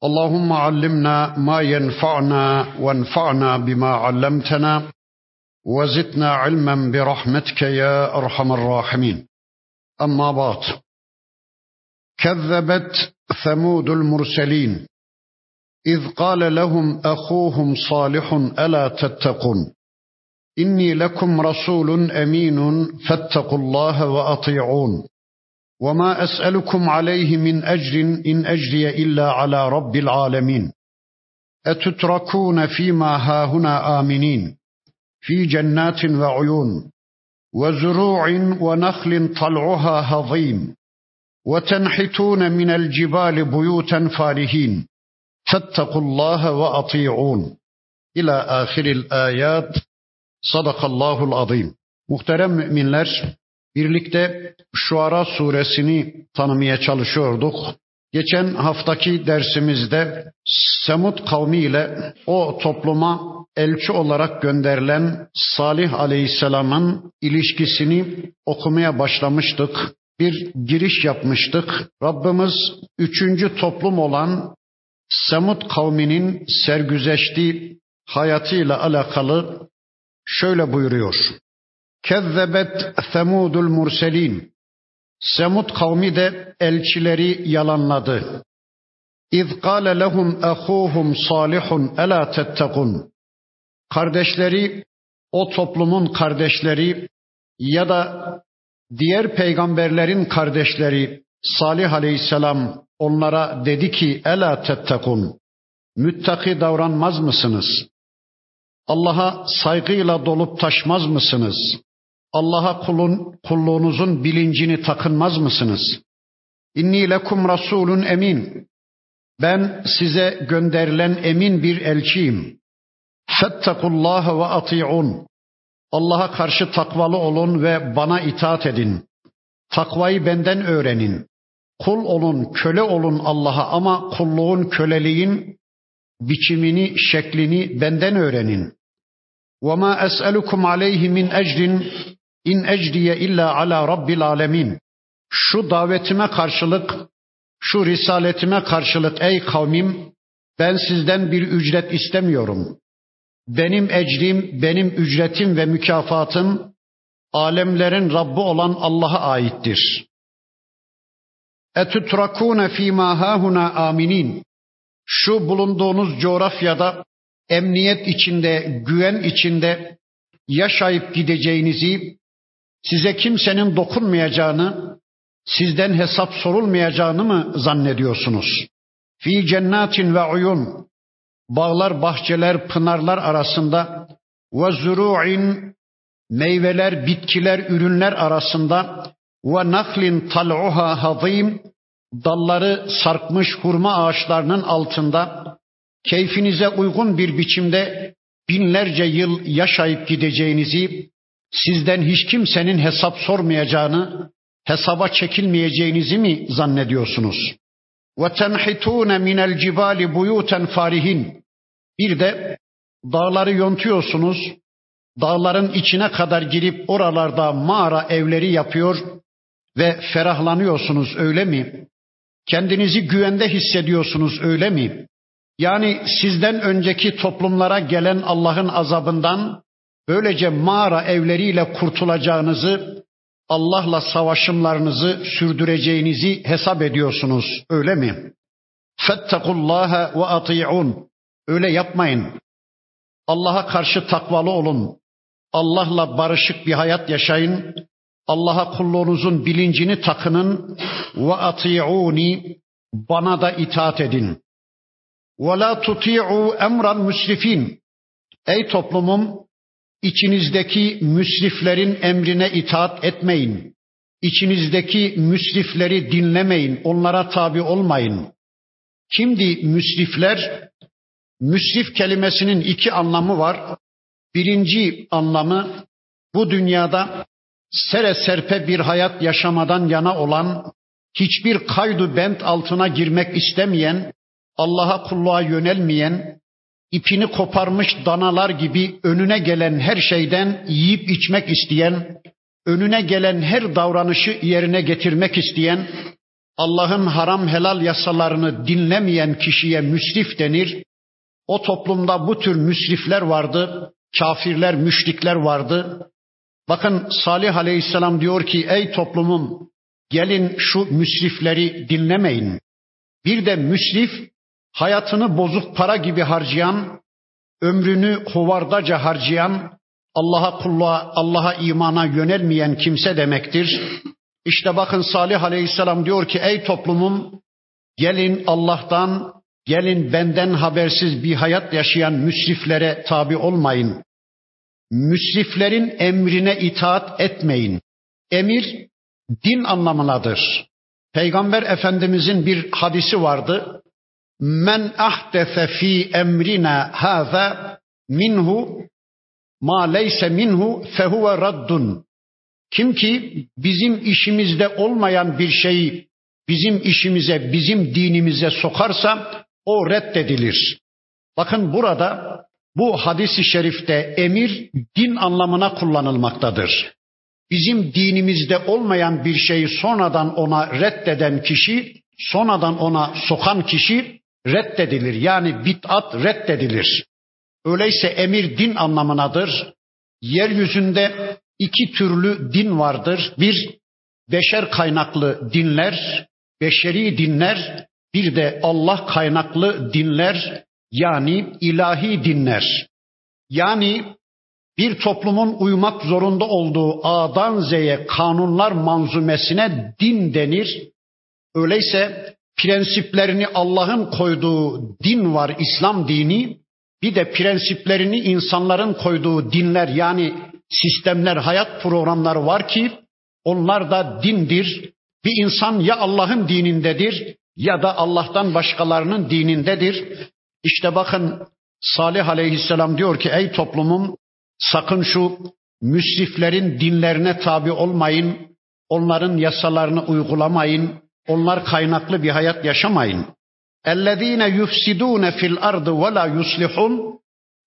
Allahümme allimna ma yenfa'na ve enfa'na bima allamtana ve zidna ilmen bi rahmetike ya erhamer rahimin. Amma ba'd. Kezzebet Semûdul murselin. İz kâle lehum ehûhum Salihun elâ tettekun. İnni lekum rasulun eminun fettekullâhe ve ati'ûn. وَمَا أَسْأَلُكُمْ عَلَيْهِ مِنْ أَجْرٍ إِنْ أَجْرِيَ إِلَّا عَلَى رَبِّ الْعَالَمِينَ أَتُتْرَكُونَ فِيمَا هَاهُنَا آمِنِينَ فِي جَنَّاتٍ وَعُيُونٍ وَزُرُوعٍ وَنَخْلٍ طَلْعُهَا هَضِيمٌ وَتَنْحِتُونَ مِنَ الْجِبَالِ بُيُوتًا فَارِهِينَ فَاتَّقُوا اللَّهَ وَأَطِيعُونَ إلى آخر الآيات. صدق الله العظيم. Muhterem müminler, birlikte Suara Suresini tanımaya çalışıyorduk. Geçen haftaki dersimizde Semûd kavmi ile o topluma elçi olarak gönderilen Salih Aleyhisselam'ın ilişkisini okumaya başlamıştık. Bir giriş yapmıştık. Rabbimiz üçüncü toplum olan Semûd kavminin sergüzeştiği hayatıyla alakalı şöyle buyuruyor. Kezzebet Semûdul murselin. Semûd kavmi de elçileri yalanladı. İz kâle lehum ehûhum Salihun elâ tettekun. Kardeşleri, o toplumun kardeşleri ya da diğer peygamberlerin kardeşleri Salih Aleyhisselam onlara dedi ki elâ tettekun. Müttaki davranmaz mısınız? Allah'a saygıyla dolup taşmaz mısınız? Allah'a kulluğunuzun bilincini takınmaz mısınız? İnni lekum rasulun emin. Ben size gönderilen emin bir elçiyim. Fettekullaha ve ati'un. Allah'a karşı takvalı olun ve bana itaat edin. Takvayı benden öğrenin. Kul olun, köle olun Allah'a ama kulluğun, köleliğin biçimini, şeklini benden öğrenin. وَمَا أَسْأَلُكُمْ عَلَيْهِ مِنْ اَجْرٍ اِنْ اَجْرِيَ اِلَّا عَلَى رَبِّ الْعَالَمِينَ. Şu davetime karşılık, şu risaletime karşılık ey kavmim, ben sizden bir ücret istemiyorum. Benim ecrim, benim ücretim ve mükafatım alemlerin Rabbi olan Allah'a aittir. اَتُتْرَكُونَ ف۪ي مَا هَاهُنَا آمِنِينَ. Şu bulunduğunuz coğrafyada emniyet içinde, güven içinde yaşayıp gideceğinizi, size kimsenin dokunmayacağını, sizden hesap sorulmayacağını mı zannediyorsunuz? Fi cennetin ve uyun. Bağlar, bahçeler, pınarlar arasında ve zuru'in, meyveler, bitkiler, ürünler arasında ve naklin tal'uha hazim, dalları sarkmış hurma ağaçlarının altında keyfinize uygun bir biçimde binlerce yıl yaşayıp gideceğinizi, sizden hiç kimsenin hesap sormayacağını, hesaba çekilmeyeceğinizi mi zannediyorsunuz? وَتَنْحِتُونَ مِنَ الْجِبَالِ بُيُوتًا فَارِهِينَ. Bir de dağları yontuyorsunuz, dağların içine kadar girip oralarda mağara evleri yapıyor ve ferahlanıyorsunuz, öyle mi? Kendinizi güvende hissediyorsunuz, öyle mi? Yani sizden önceki toplumlara gelen Allah'ın azabından böylece mağara evleriyle kurtulacağınızı, Allah'la savaşımlarınızı sürdüreceğinizi hesap ediyorsunuz, öyle mi? Fettekullâhe ve ati'ûn. Öyle yapmayın. Allah'a karşı takvalı olun. Allah'la barışık bir hayat yaşayın. Allah'a kulluğunuzun bilincini takının. Ve ati'ûni. Bana da itaat edin. وَلَا تُطِيعُوا اَمْرًا مُسْرِف۪ينَ. Ey toplumum, içinizdeki müsriflerin emrine itaat etmeyin. İçinizdeki müsrifleri dinlemeyin, onlara tabi olmayın. Kimdi müsrifler? Müsrif kelimesinin iki anlamı var. Birinci anlamı bu dünyada sere serpe bir hayat yaşamadan yana olan, hiçbir kaydu bent altına girmek istemeyen, Allah'a kulluğa yönelmeyen, ipini koparmış danalar gibi önüne gelen her şeyden yiyip içmek isteyen, önüne gelen her davranışı yerine getirmek isteyen, Allah'ın haram helal yasalarını dinlemeyen kişiye müsrif denir. O toplumda bu tür müsrifler vardı, kâfirler, müşrikler vardı. Bakın Salih Aleyhisselam diyor ki, ey toplumum, gelin şu müsrifleri dinlemeyin. Bir de müsrif, hayatını bozuk para gibi harcayan, ömrünü hovardaca harcayan, Allah'a kulluğa, Allah'a imana yönelmeyen kimse demektir. İşte bakın Salih Aleyhisselam diyor ki, ey toplumum, gelin Allah'tan, gelin benden habersiz bir hayat yaşayan müsriflere tabi olmayın. Müsriflerin emrine itaat etmeyin. Emir, din anlamındadır. Peygamber Efendimizin bir hadisi vardı. Men ahdefe fi emrina haza minhu ma leyse minhu fehuve raddun. Kim ki bizim işimizde olmayan bir şeyi bizim işimize, bizim dinimize sokarsa o reddedilir. Bakın burada bu hadis-i şerifte emir din anlamına kullanılmaktadır. Bizim dinimizde olmayan bir şeyi sonradan ona reddeden kişi, sonradan ona sokan kişi reddedilir. Yani bid'at reddedilir. Öyleyse emir din anlamındadır. Yeryüzünde iki türlü din vardır. Bir, beşer kaynaklı dinler, beşeri dinler, bir de Allah kaynaklı dinler, yani ilahi dinler. Yani bir toplumun uymak zorunda olduğu A'dan Z'ye kanunlar manzumesine din denir. Öyleyse prensiplerini Allah'ın koyduğu din var, İslam dini. Bir de prensiplerini insanların koyduğu dinler, yani sistemler, hayat programları var ki onlar da dindir. Bir insan ya Allah'ın dinindedir ya da Allah'tan başkalarının dinindedir. İşte bakın Salih Aleyhisselam diyor ki, ey toplumum, sakın şu müsriflerin dinlerine tabi olmayın, onların yasalarını uygulamayın, onlar kaynaklı bir hayat yaşamayın. اَلَّذ۪ينَ يُفْسِدُونَ فِي الْاَرْضِ وَلَا يُسْلِحُونَ.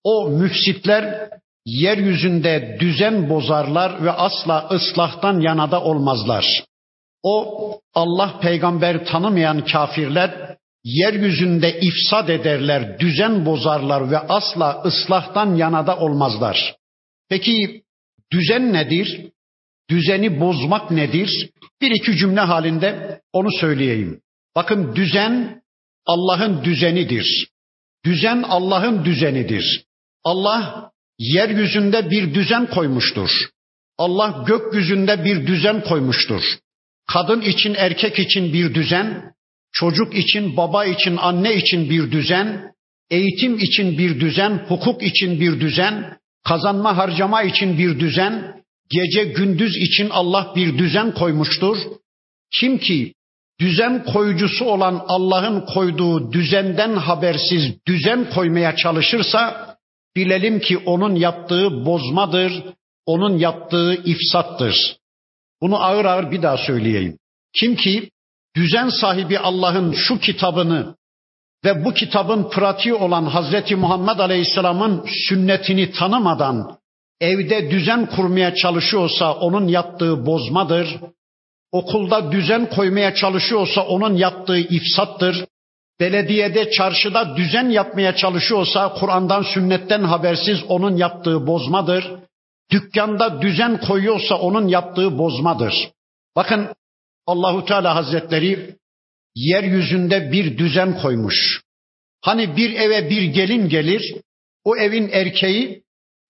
O müfsitler yeryüzünde düzen bozarlar ve asla ıslahtan yana da olmazlar. O Allah peygamberi tanımayan kafirler yeryüzünde ifsad ederler, düzen bozarlar ve asla ıslahtan yana da olmazlar. Peki düzen nedir? Düzeni bozmak nedir? Bir iki cümle halinde onu söyleyeyim. Bakın düzen Allah'ın düzenidir. Düzen Allah'ın düzenidir. Allah yeryüzünde bir düzen koymuştur. Allah gökyüzünde bir düzen koymuştur. Kadın için, erkek için bir düzen, çocuk için, baba için, anne için bir düzen, eğitim için bir düzen, hukuk için bir düzen, kazanma harcama için bir düzen, gece gündüz için Allah bir düzen koymuştur. Kim ki düzen koyucusu olan Allah'ın koyduğu düzenden habersiz düzen koymaya çalışırsa, bilelim ki onun yaptığı bozmadır, onun yaptığı ifsattır. Bunu ağır ağır bir daha söyleyeyim. Kim ki düzen sahibi Allah'ın şu kitabını ve bu kitabın pratiği olan Hazreti Muhammed Aleyhisselam'ın sünnetini tanımadan evde düzen kurmaya çalışıyorsa onun yaptığı bozmadır. Okulda düzen koymaya çalışıyorsa onun yaptığı ifsattır. Belediyede, çarşıda düzen yapmaya çalışıyorsa Kur'an'dan, sünnetten habersiz onun yaptığı bozmadır. Dükkanda düzen koyuyorsa onun yaptığı bozmadır. Bakın Allahu Teala Hazretleri yeryüzünde bir düzen koymuş. Hani bir eve bir gelin gelir, o evin erkeği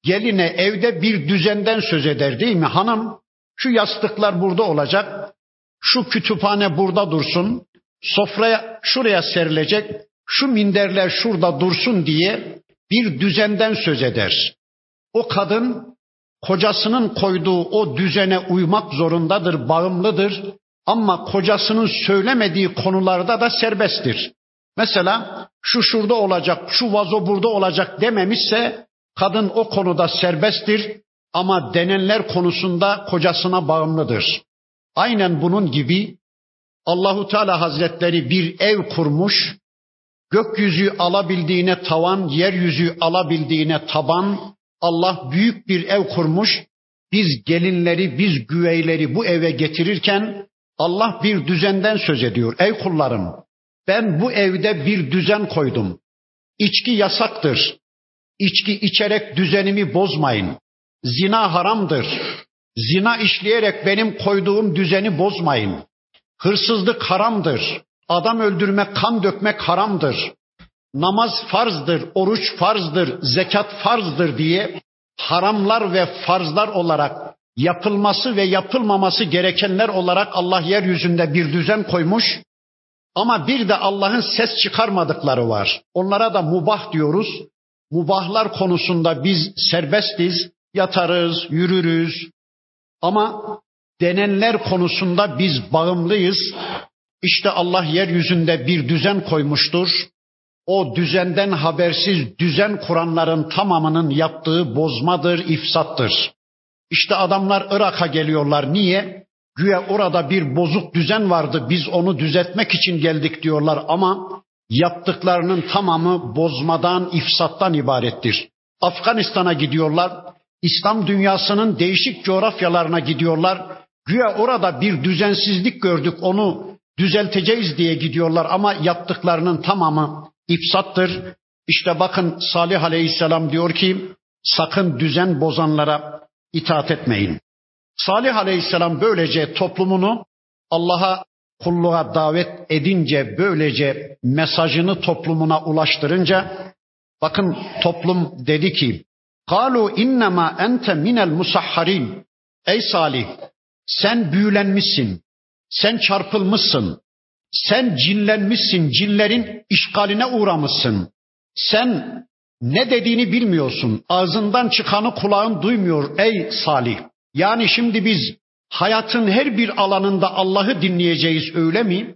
geline evde bir düzenden söz eder, değil mi? Hanım, şu yastıklar burada olacak, şu kütüphane burada dursun, sofraya şuraya serilecek, şu minderler şurada dursun diye bir düzenden söz eder. O kadın kocasının koyduğu o düzene uymak zorundadır, bağımlıdır. Ama kocasının söylemediği konularda da serbesttir. Mesela şu şurada olacak, şu vazo burada olacak dememişse Kadın o konuda serbesttir ama denenler konusunda kocasına bağımlıdır. Aynen bunun gibi Allahu Teala Hazretleri bir ev kurmuş, gökyüzü alabildiğine tavan, yeryüzü alabildiğine taban, Allah büyük bir ev kurmuş, biz gelinleri, biz güveyleri bu eve getirirken Allah bir düzenden söz ediyor. Ey kullarım, ben bu evde bir düzen koydum. İçki yasaktır. İçki içerek düzenimi bozmayın. Zina haramdır. Zina işleyerek benim koyduğum düzeni bozmayın. Hırsızlık haramdır. Adam öldürmek, kan dökmek haramdır. Namaz farzdır, oruç farzdır, zekat farzdır diye haramlar ve farzlar olarak yapılması ve yapılmaması gerekenler olarak Allah yeryüzünde bir düzen koymuş. Ama bir de Allah'ın ses çıkarmadıkları var. Onlara da mubah diyoruz. Mubahlar konusunda biz serbestiz, yatarız, yürürüz. Ama denenler konusunda biz bağımlıyız. İşte Allah yeryüzünde bir düzen koymuştur. O düzenden habersiz düzen kuranların tamamının yaptığı bozmadır, ifsattır. İşte adamlar Irak'a geliyorlar. Niye? Güya orada bir bozuk düzen vardı. Biz onu düzeltmek için geldik diyorlar ama yaptıklarının tamamı bozmadan, ifsattan ibarettir. Afganistan'a gidiyorlar. İslam dünyasının değişik coğrafyalarına gidiyorlar. Güya orada bir düzensizlik gördük, onu düzelteceğiz diye gidiyorlar ama yaptıklarının tamamı ifsattır. İşte bakın Salih Aleyhisselam diyor ki sakın düzen bozanlara itaat etmeyin. Salih Aleyhisselam böylece toplumunu Allah'a kulluğa davet edince, böylece mesajını toplumuna ulaştırınca bakın toplum dedi ki قالوا إنما أنت من المسحرين. Ey Salih, sen büyülenmişsin, sen çarpılmışsın, sen cinlenmişsin, cinlerin işgaline uğramışsın. Sen ne dediğini bilmiyorsun, ağzından çıkanı kulağın duymuyor ey Salih. Yani şimdi biz hayatın her bir alanında Allah'ı dinleyeceğiz öyle mi?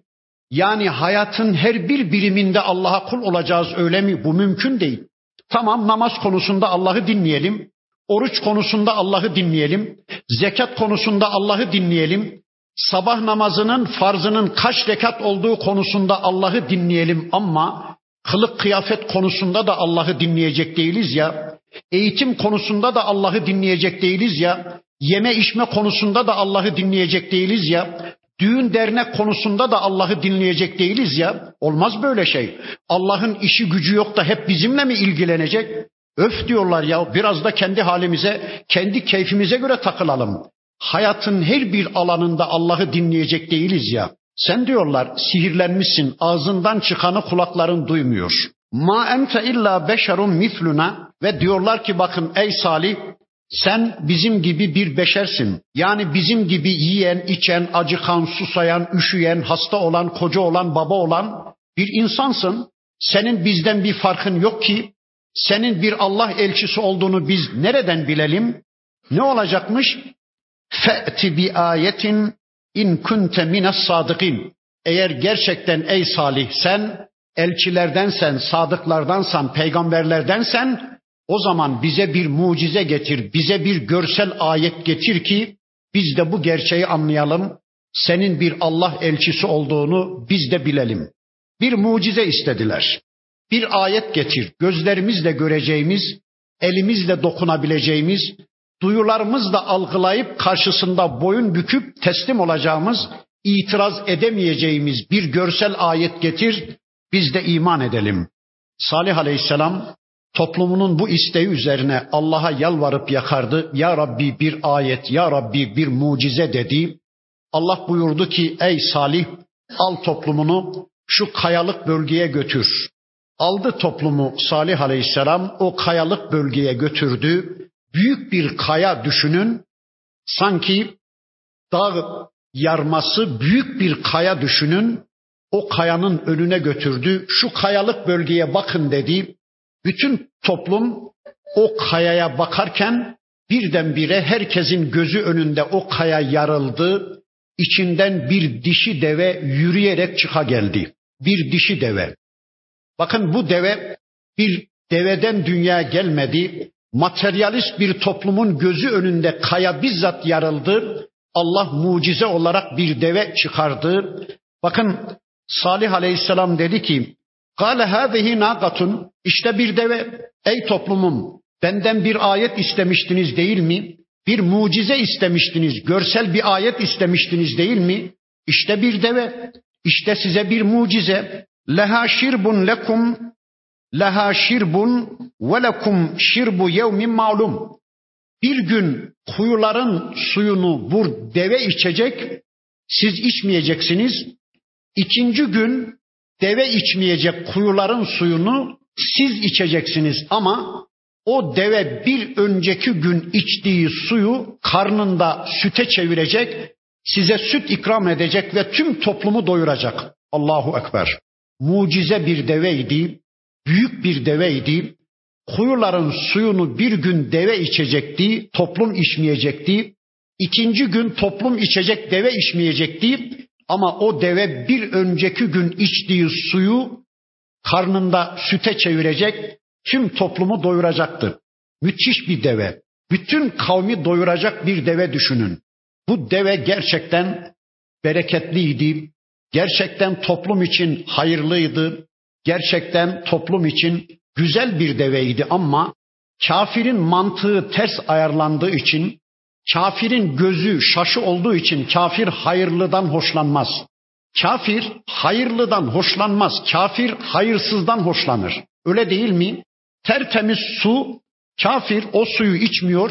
Yani hayatın her bir biriminde Allah'a kul olacağız öyle mi? Bu mümkün değil. Tamam, namaz konusunda Allah'ı dinleyelim, oruç konusunda Allah'ı dinleyelim, zekat konusunda Allah'ı dinleyelim, sabah namazının farzının kaç rekat olduğu konusunda Allah'ı dinleyelim ama kılık kıyafet konusunda da Allah'ı dinleyecek değiliz ya, eğitim konusunda da Allah'ı dinleyecek değiliz ya, yeme içme konusunda da Allah'ı dinleyecek değiliz ya, düğün dernek konusunda da Allah'ı dinleyecek değiliz ya. Olmaz böyle şey. Allah'ın işi gücü yok da hep bizimle mi ilgilenecek? Öf diyorlar ya, biraz da kendi halimize, kendi keyfimize göre takılalım. Hayatın her bir alanında Allah'ı dinleyecek değiliz ya. Sen diyorlar sihirlenmişsin, ağzından çıkanı kulakların duymuyor. Ma ente illa beşerun misluna. Ve diyorlar ki bakın ey Salih, sen bizim gibi bir beşersin. Yani bizim gibi yiyen, içen, acıkan, susayan, üşüyen, hasta olan, koca olan, baba olan bir insansın. Senin bizden bir farkın yok ki. Senin bir Allah elçisi olduğunu biz nereden bilelim? Ne olacakmış? Fe'ti bi ayetin in kunte mine's sadikin. Eğer gerçekten ey Salih sen elçilerdensen, sadıklardansan, peygamberlerdensen, o zaman bize bir mucize getir, bize bir görsel ayet getir ki biz de bu gerçeği anlayalım. Senin bir Allah elçisi olduğunu biz de bilelim. Bir mucize istediler. Bir ayet getir, gözlerimizle göreceğimiz, elimizle dokunabileceğimiz, duyularımızla algılayıp karşısında boyun büküp teslim olacağımız, itiraz edemeyeceğimiz bir görsel ayet getir, biz de iman edelim. Salih Aleyhisselam toplumunun bu isteği üzerine Allah'a yalvarıp yakardı. Ya Rabbi bir ayet, Ya Rabbi bir mucize dedi. Allah buyurdu ki ey Salih al toplumunu şu kayalık bölgeye götür. Aldı toplumu Salih Aleyhisselam, o kayalık bölgeye götürdü. Büyük bir kaya düşünün, sanki dağ yarması büyük bir kaya düşünün. O kayanın önüne götürdü. Şu kayalık bölgeye bakın dedi. Bütün toplum o kayaya bakarken birdenbire herkesin gözü önünde o kaya yarıldı. İçinden bir dişi deve yürüyerek çıka geldi. Bir dişi deve. Bakın bu deve bir deveden dünyaya gelmedi. materyalist bir toplumun gözü önünde kaya bizzat yarıldı. Allah mucize olarak bir deve çıkardı. Bakın Salih Aleyhisselam dedi ki: "Kâle hâzihi nâgatun." İşte bir deve. "Ey toplumum, benden bir ayet istemiştiniz değil mi? Bir mucize istemiştiniz, görsel bir ayet istemiştiniz değil mi? İşte bir deve. İşte size bir mucize. Leha şirbun lekum, leha şirbun ve lekum şirbu yevmin ma'lum." Bir gün kuyuların suyunu bu deve içecek, siz içmeyeceksiniz. İkinci gün deve içmeyecek kuyuların suyunu siz içeceksiniz ama o deve bir önceki gün içtiği suyu karnında süte çevirecek, size süt ikram edecek ve tüm toplumu doyuracak. Allahu Ekber. Mucize bir deveydi, büyük bir deveydi. Kuyuların suyunu bir gün deve içecekti, toplum içmeyecekti. İkinci gün toplum içecek, deve içmeyecekti. Ama o deve bir önceki gün içtiği suyu karnında süte çevirecek, tüm toplumu doyuracaktı. Müthiş bir deve. Bütün kavmi doyuracak bir deve düşünün. Bu deve gerçekten bereketliydi. Gerçekten toplum için hayırlıydı. Gerçekten toplum için güzel bir deveydi ama kafirin mantığı ters ayarlandığı için, kafirin gözü şaşı olduğu için kafir hayırlıdan hoşlanmaz. Kafir hayırlıdan hoşlanmaz. Kafir hayırsızdan hoşlanır. Öyle değil mi? Tertemiz su, kafir o suyu içmiyor,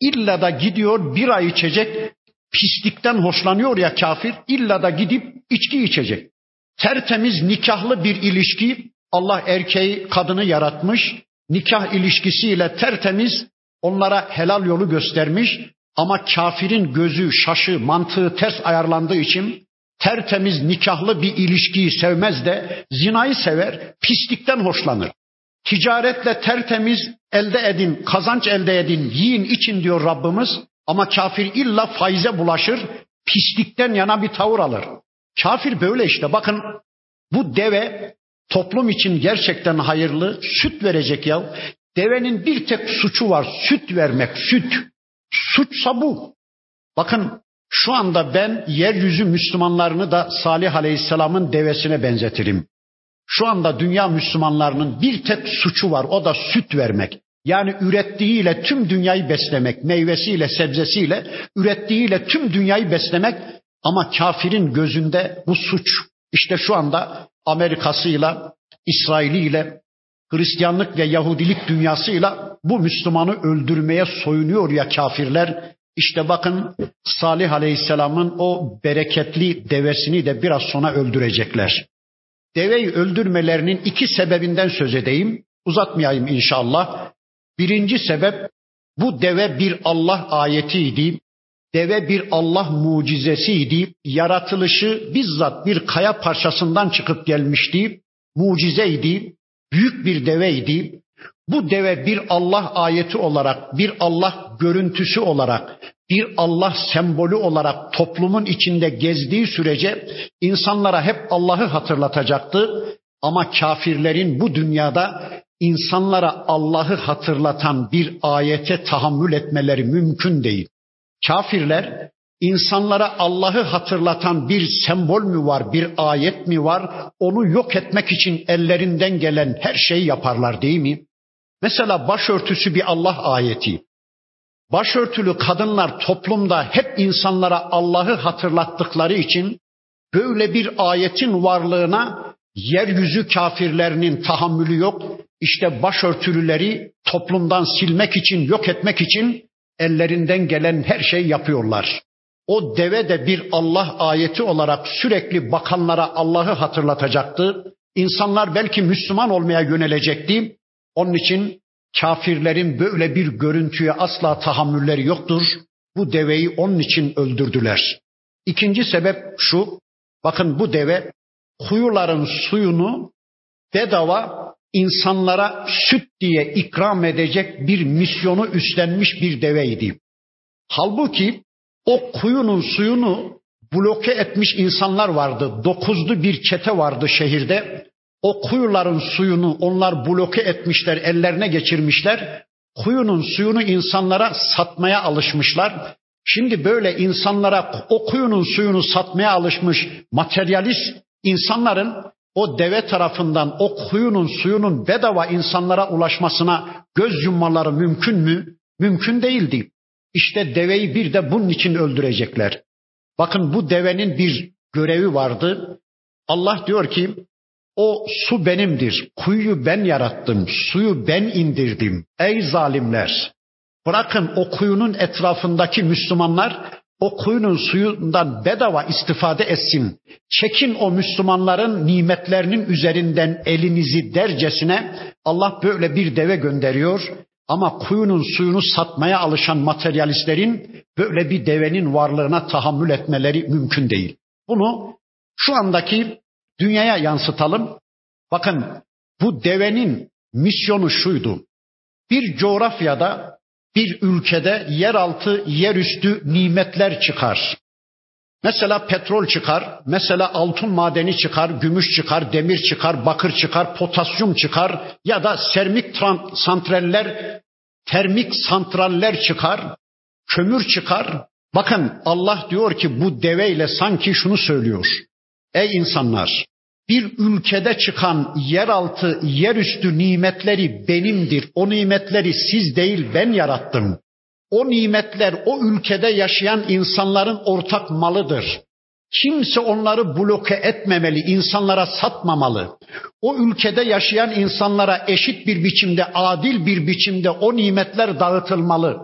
illa da gidiyor bira içecek, pislikten hoşlanıyor ya kafir, illa da gidip içki içecek. Tertemiz nikahlı bir ilişki, Allah erkeği kadını yaratmış, nikah ilişkisiyle tertemiz onlara helal yolu göstermiş ama kafirin gözü, şaşı, mantığı ters ayarlandığı için tertemiz nikahlı bir ilişkiyi sevmez de zinayı sever, pislikten hoşlanır. Ticaretle tertemiz elde edin, kazanç elde edin, yiyin için diyor Rabbimiz ama kafir illa faize bulaşır, pislikten yana bir tavır alır. Kafir böyle işte. Bakın bu deve toplum için gerçekten hayırlı, süt verecek ya. Devenin bir tek suçu var, süt vermek, süt. Suçsa bu. Bakın şu anda ben yeryüzü Müslümanlarını da Salih Aleyhisselam'ın devesine benzetirim. Şu anda dünya Müslümanlarının bir tek suçu var, o da süt vermek. Yani ürettiğiyle tüm dünyayı beslemek, meyvesiyle, sebzesiyle, ürettiğiyle tüm dünyayı beslemek ama kafirin gözünde bu suç. İşte şu anda Amerika'sıyla, İsrail'iyle, Hristiyanlık ve Yahudilik dünyasıyla bu Müslümanı öldürmeye soyunuyor ya kafirler. İşte bakın Salih Aleyhisselam'ın o bereketli devesini de biraz sonra öldürecekler. Deveyi öldürmelerinin iki sebebinden söz edeyim. Uzatmayayım inşallah. Birinci sebep, bu deve bir Allah ayetiydi. Deve bir Allah mucizesiydi. Yaratılışı bizzat bir kaya parçasından çıkıp gelmişti. Mucizeydi. Büyük bir deveydi. Bu deve bir Allah ayeti olarak, bir Allah görüntüsü olarak, bir Allah sembolü olarak toplumun içinde gezdiği sürece insanlara hep Allah'ı hatırlatacaktı. Ama kafirlerin bu dünyada insanlara Allah'ı hatırlatan bir ayete tahammül etmeleri mümkün değil. Kafirler insanlara Allah'ı hatırlatan bir sembol mü var, bir ayet mi var, onu yok etmek için ellerinden gelen her şeyi yaparlar değil mi? Mesela başörtüsü bir Allah ayeti. Başörtülü kadınlar toplumda hep insanlara Allah'ı hatırlattıkları için böyle bir ayetin varlığına yeryüzü kafirlerinin tahammülü yok. İşte başörtülüleri toplumdan silmek için, yok etmek için ellerinden gelen her şeyi yapıyorlar. O deve de bir Allah ayeti olarak sürekli bakanlara Allah'ı hatırlatacaktı. İnsanlar belki Müslüman olmaya yönelecekti. Onun için kafirlerin böyle bir görüntüye asla tahammülleri yoktur. Bu deveyi onun için öldürdüler. İkinci sebep şu, bakın bu deve kuyuların suyunu bedava insanlara süt diye ikram edecek bir misyonu üstlenmiş bir deveydi. Halbuki o kuyunun suyunu bloke etmiş insanlar vardı. 9'lu bir çete vardı şehirde. O kuyuların suyunu onlar bloke etmişler, ellerine geçirmişler. kuyunun suyunu insanlara satmaya alışmışlar. Şimdi böyle insanlara o kuyunun suyunu satmaya alışmış materyalist insanların o deve tarafından o kuyunun suyunun bedava insanlara ulaşmasına göz yummaları mümkün mü? Mümkün değildi. İşte deveyi bir de bunun için öldürecekler. Bakın bu devenin bir görevi vardı. Allah diyor ki o su benimdir. Kuyuyu ben yarattım. Suyu ben indirdim. Ey zalimler! Bırakın o kuyunun etrafındaki Müslümanlar o kuyunun suyundan bedava istifade etsin. Çekin o Müslümanların nimetlerinin üzerinden elinizi dercesine Allah böyle bir deve gönderiyor. Ama kuyunun suyunu satmaya alışan materyalistlerin böyle bir devenin varlığına tahammül etmeleri mümkün değil. Bunu şu andaki dünyaya yansıtalım. Bakın bu devenin misyonu şuydu. Bir coğrafyada, bir ülkede yeraltı, yerüstü nimetler çıkar. Mesela petrol çıkar, mesela altın madeni çıkar, gümüş çıkar, demir çıkar, bakır çıkar, potasyum çıkar ya da termik santraller çıkar, kömür çıkar. Bakın Allah diyor ki bu deveyle sanki şunu söylüyor. Ey insanlar, bir ülkede çıkan yeraltı, yerüstü nimetleri benimdir. O nimetleri siz değil ben yarattım. O nimetler o ülkede yaşayan insanların ortak malıdır. Kimse onları bloke etmemeli, insanlara satmamalı. O ülkede yaşayan insanlara eşit bir biçimde, adil bir biçimde o nimetler dağıtılmalı.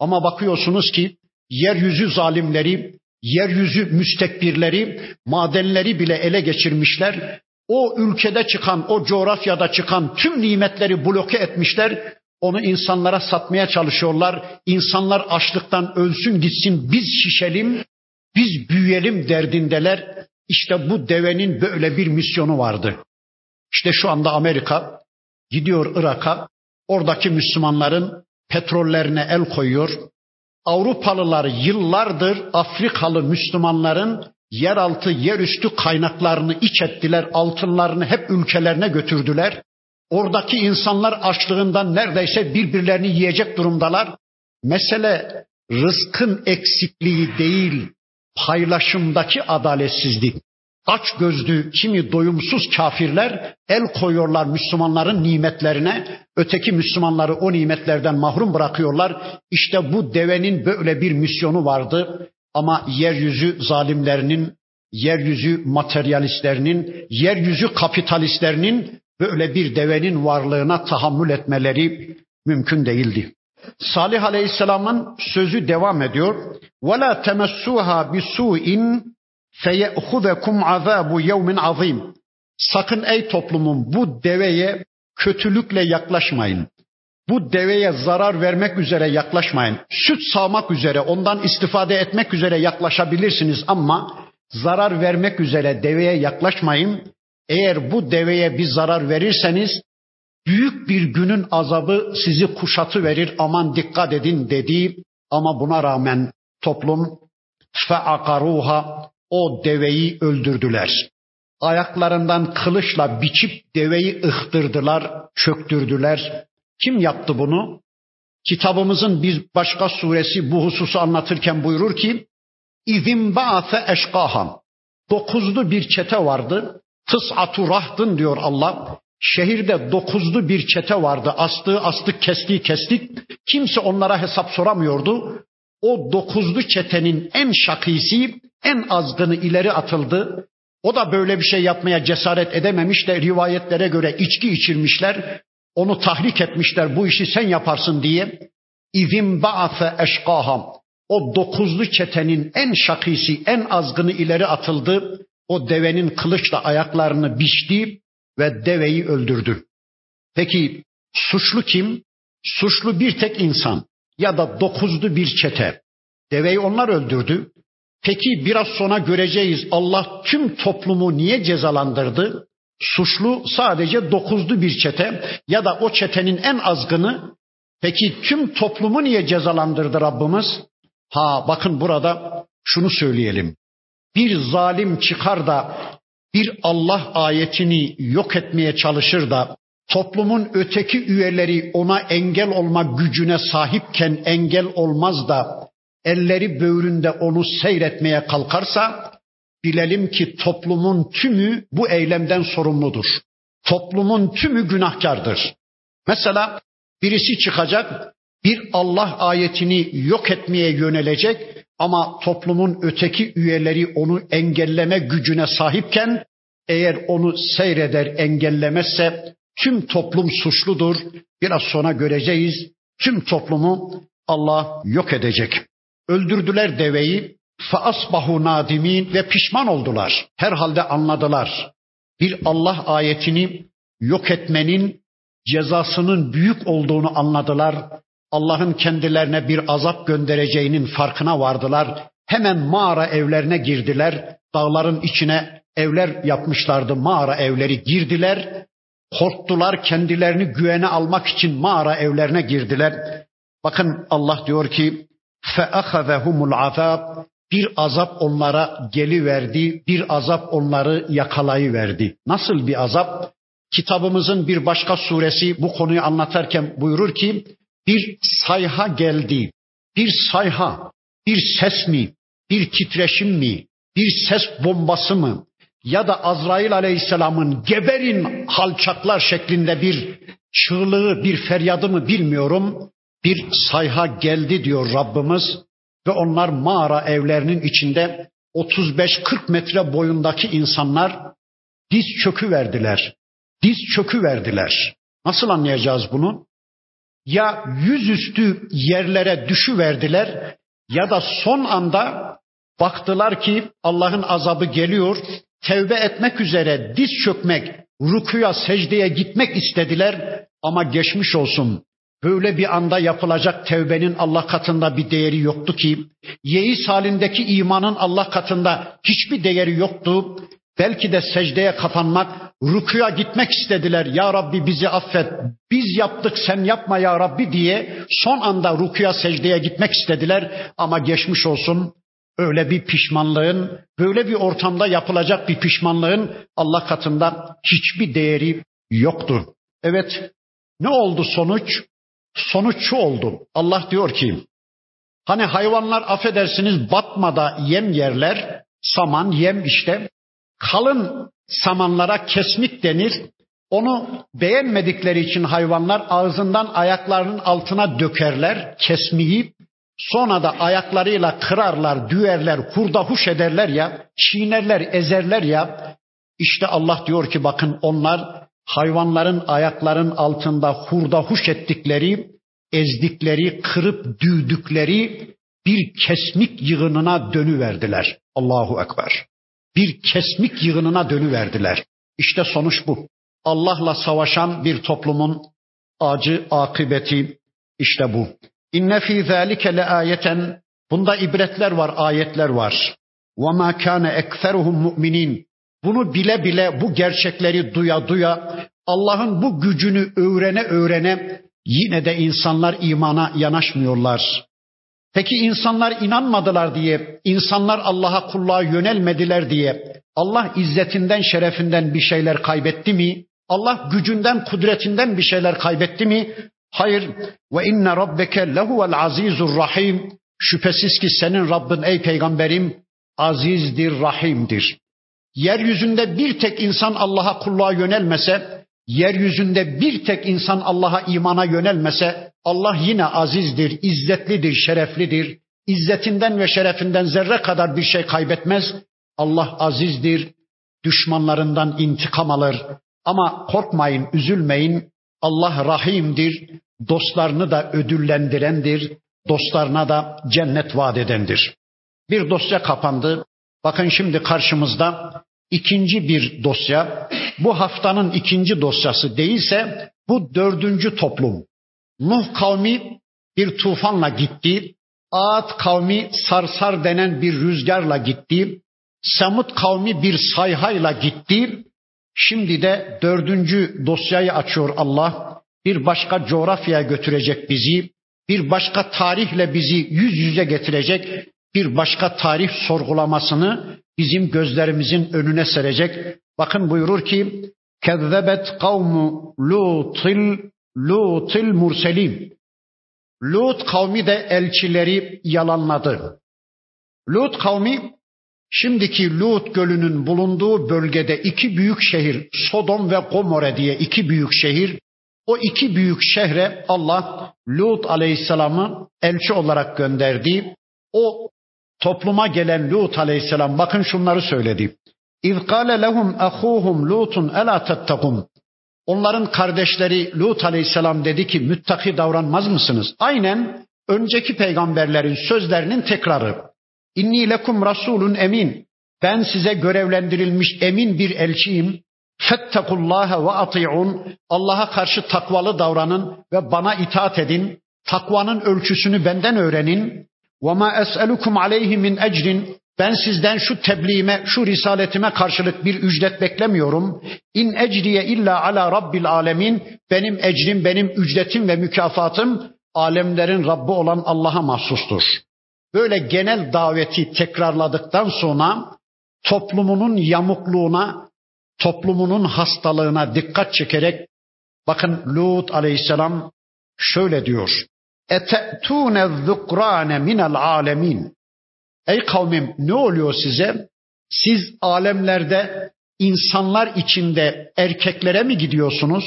Ama bakıyorsunuz ki yeryüzü zalimleri, yeryüzü müstekbirleri, madenleri bile ele geçirmişler. O ülkede çıkan, o coğrafyada çıkan tüm nimetleri bloke etmişler. Onu insanlara satmaya çalışıyorlar. İnsanlar açlıktan ölsün gitsin, biz şişelim, biz büyüyelim derdindeler. İşte bu devenin böyle bir misyonu vardı. İşte şu anda Amerika gidiyor Irak'a, oradaki Müslümanların petrollerine el koyuyor. Avrupalılar yıllardır Afrikalı Müslümanların yeraltı, yerüstü kaynaklarını iç ettiler, altınlarını hep ülkelerine götürdüler. Oradaki insanlar açlığından neredeyse birbirlerini yiyecek durumdalar. Mesele rızkın eksikliği değil, paylaşımdaki adaletsizlik. Açgözlü, kimi doyumsuz kafirler el koyuyorlar Müslümanların nimetlerine. Öteki Müslümanları o nimetlerden mahrum bırakıyorlar. İşte bu devenin böyle bir misyonu vardı. Ama yeryüzü zalimlerinin, yeryüzü materyalistlerinin, yeryüzü kapitalistlerinin böyle bir devenin varlığına tahammül etmeleri mümkün değildi. Salih Aleyhisselam'ın sözü devam ediyor. وَلَا تَمَسُّوهَا بِسُوءٍ فَيَأْخُذَكُمْ عَذَابُ يَوْمٍ عَظِيمٍ Sakın ey toplumum bu deveye kötülükle yaklaşmayın. Bu deveye zarar vermek üzere yaklaşmayın. Süt sağmak üzere, ondan istifade etmek üzere yaklaşabilirsiniz ama zarar vermek üzere deveye yaklaşmayın. Eğer bu deveye bir zarar verirseniz büyük bir günün azabı sizi kuşatıverir, aman dikkat edin dedi. Ama buna rağmen toplum feakaruha o deveyi öldürdüler. Ayaklarından kılıçla biçip deveyi ıhtırdılar, çöktürdüler. Kim yaptı bunu? Kitabımızın bir başka suresi bu hususu anlatırken buyurur ki İzim ba'ase eşkaha 9'lu bir çete vardı. Tıs'atu rahdın diyor Allah. Şehirde 9'lu bir çete vardı. Astığı astık, kestiği kestik. Kimse onlara hesap soramıyordu. O 9'lu çetenin en şakisi, en azgını ileri atıldı. O da böyle bir şey yapmaya cesaret edememiş de rivayetlere göre içki içirmişler. Onu tahrik etmişler bu işi sen yaparsın diye. İzim ba'ase eşkaham. O 9'lu çetenin en şakisi, en azgını ileri atıldı. O devenin kılıçla ayaklarını biçti ve deveyi öldürdü. Peki suçlu kim? Suçlu bir tek insan ya da 9'lu bir çete. Deveyi onlar öldürdü. Peki biraz sonra göreceğiz Allah tüm toplumu niye cezalandırdı? Suçlu sadece 9'lu bir çete ya da o çetenin en azgını. Peki tüm toplumu niye cezalandırdı Rabbimiz? Bakın burada şunu söyleyelim. Bir zalim çıkar da bir Allah ayetini yok etmeye çalışır da toplumun öteki üyeleri ona engel olma gücüne sahipken engel olmaz da elleri böğründe onu seyretmeye kalkarsa bilelim ki toplumun tümü bu eylemden sorumludur. Toplumun tümü günahkardır. Mesela birisi çıkacak, bir Allah ayetini yok etmeye yönelecek ama toplumun öteki üyeleri onu engelleme gücüne sahipken eğer onu seyreder engellemezse tüm toplum suçludur. Biraz sonra göreceğiz. Tüm toplumu Allah yok edecek. Öldürdüler deveyi. فَأَصْبَحُ نَادِم۪ينَ Ve pişman oldular. Herhalde anladılar. Bir Allah ayetini yok etmenin cezasının büyük olduğunu anladılar. Allah'ın kendilerine bir azap göndereceğinin farkına vardılar. Hemen mağara evlerine girdiler. Dağların içine evler yapmışlardı. Mağara evleri girdiler. Korktular, kendilerini güvene almak için mağara evlerine girdiler. Bakın Allah diyor ki فَأَخَذَهُمُ الْعَذَابِ Bir azap onlara geliverdi, bir azap onları yakalayıverdi. Nasıl bir azap? Kitabımızın bir başka suresi bu konuyu anlatarken buyurur ki, bir sayha geldi, bir sayha, bir ses mi, bir titreşim mi, bir ses bombası mı ya da Azrail Aleyhisselam'ın geberin halçaklar şeklinde bir çığlığı, bir feryadı mı bilmiyorum. Bir sayha geldi diyor Rabbimiz. Ve onlar mağara evlerinin içinde 35-40 metre boyundaki insanlar diz çöküverdiler. Diz çöküverdiler. Nasıl anlayacağız bunu? Ya yüzüstü yerlere düşüverdiler ya da son anda baktılar ki Allah'ın azabı geliyor. Tevbe etmek üzere diz çökmek, rükuya, secdeye gitmek istediler ama geçmiş olsun. Böyle bir anda yapılacak tevbenin Allah katında bir değeri yoktu ki, yeis halindeki imanın Allah katında hiçbir değeri yoktu. Belki de secdeye kapanmak, rükûya gitmek istediler. Ya Rabbi bizi affet, biz yaptık sen yapma ya Rabbi diye son anda rükûya, secdeye gitmek istediler. Ama geçmiş olsun, öyle bir pişmanlığın, böyle bir ortamda yapılacak bir pişmanlığın Allah katında hiçbir değeri yoktu. Evet, ne oldu sonuç? Sonuç şu oldu. Allah diyor ki, hani hayvanlar affedersiniz batmada yem yerler, saman yem işte, kalın samanlara kesmik denir. Onu beğenmedikleri için hayvanlar ağzından ayaklarının altına dökerler kesmiği, sonra da ayaklarıyla kırarlar, düğerler, hurdahuş ederler ya, çiğnerler, ezerler ya. İşte Allah diyor ki bakın onlar, hayvanların ayakların altında hurdahuş ettikleri, ezdikleri, kırıp düğdükleri bir kesmik yığınına dönüverdiler. Allahu Ekber. Bir kesmik yığınına dönüverdiler. İşte sonuç bu. Allah'la savaşan bir toplumun acı akıbeti işte bu. İnne fî zâlike le âyeten. Bunda ibretler var, ayetler var. Ve mâ kâne ekseruhum mu'minîn. Bunu bile bile, bu gerçekleri duya duya, Allah'ın bu gücünü öğrene öğrene yine de insanlar imana yanaşmıyorlar. Peki insanlar inanmadılar diye, insanlar Allah'a kulluğa yönelmediler diye Allah izzetinden, şerefinden bir şeyler kaybetti mi? Allah gücünden, kudretinden bir şeyler kaybetti mi? Hayır. Ve inne rabbeke lehuvel azizur rahîm. Şüphesiz ki senin Rabbin ey peygamberim azizdir, rahimdir. Yeryüzünde bir tek insan Allah'a kulluğa yönelmese, yeryüzünde bir tek insan Allah'a imana yönelmese, Allah yine azizdir, izzetlidir, şereflidir. İzzetinden ve şerefinden zerre kadar bir şey kaybetmez. Allah azizdir, düşmanlarından intikam alır. Ama korkmayın, üzülmeyin. Allah rahimdir, dostlarını da ödüllendirendir, dostlarına da cennet vaat edendir. Bir dosya kapandı. Bakın şimdi karşımızda ikinci bir dosya, bu haftanın ikinci dosyası değilse bu dördüncü toplum. Nuh kavmi bir tufanla gitti, Ad kavmi sarsar denen bir rüzgarla gitti, Semûd kavmi bir sayhayla gitti. Şimdi de dördüncü dosyayı açıyor Allah, bir başka coğrafyaya götürecek bizi, bir başka tarihle bizi yüz yüze getirecek. Bir başka tarih sorgulamasını bizim gözlerimizin önüne serecek. Bakın buyurur ki Kezzebet kavmu Lut'il murselin. Lut kavmi de elçileri yalanladı. Lut kavmi şimdiki Lut gölünün bulunduğu bölgede iki büyük şehir, Sodom ve Gomorre diye iki büyük şehir. O iki büyük şehre Allah Lut Aleyhisselam'ı elçi olarak gönderdi. O topluma gelen Lut Aleyhisselam bakın şunları söyledi. İz kâle lehum ahûhum Lutun elâ tettegûn. Onların kardeşleri Lut Aleyhisselam dedi ki müttaki davranmaz mısınız? Aynen önceki peygamberlerin sözlerinin tekrarı. İnni lekum rasulun emin. Ben size görevlendirilmiş emin bir elçiyim. Fettekullâhe ve ati'un. Allah'a karşı takvalı davranın ve bana itaat edin. Takvanın ölçüsünü benden öğrenin. Ve ma es'elukum aleyhi min ecrin. Ben sizden şu tebliğime, şu risaletime karşılık bir ücret beklemiyorum. İn ecriye illa ala rabbil alemin. Benim ecrim, benim ücretim ve mükafatım alemlerin Rabbi olan Allah'a mahsustur. Böyle genel daveti tekrarladıktan sonra toplumunun yamukluğuna, toplumunun hastalığına dikkat çekerek bakın Lut Aleyhisselam şöyle diyor. Ete'tûne zukrâne minel âlemin. Ey kavmim ne oluyor size? Siz alemlerde insanlar içinde erkeklere mi gidiyorsunuz?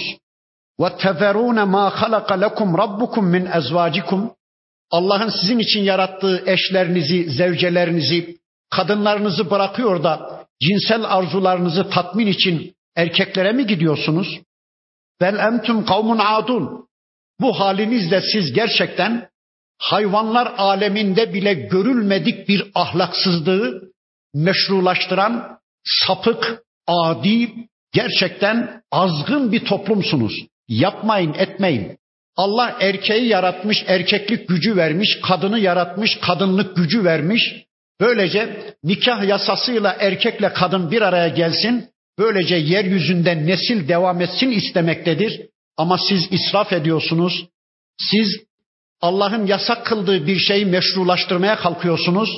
Ve teferûne mâ halaka lekum rabbukum min ezvâcikum. Allah'ın sizin için yarattığı eşlerinizi, zevcelerinizi, kadınlarınızı bırakıyor da cinsel arzularınızı tatmin için erkeklere mi gidiyorsunuz? Bel entum kavmun adun. Bu halinizle siz gerçekten hayvanlar aleminde bile görülmedik bir ahlaksızlığı meşrulaştıran sapık, adi, gerçekten azgın bir toplumsunuz. Yapmayın, etmeyin. Allah erkeği yaratmış, erkeklik gücü vermiş, kadını yaratmış, kadınlık gücü vermiş. Böylece nikah yasasıyla erkekle kadın bir araya gelsin, böylece yeryüzünde nesil devam etsin istemektedir. Ama siz israf ediyorsunuz, siz Allah'ın yasak kıldığı bir şeyi meşrulaştırmaya kalkıyorsunuz.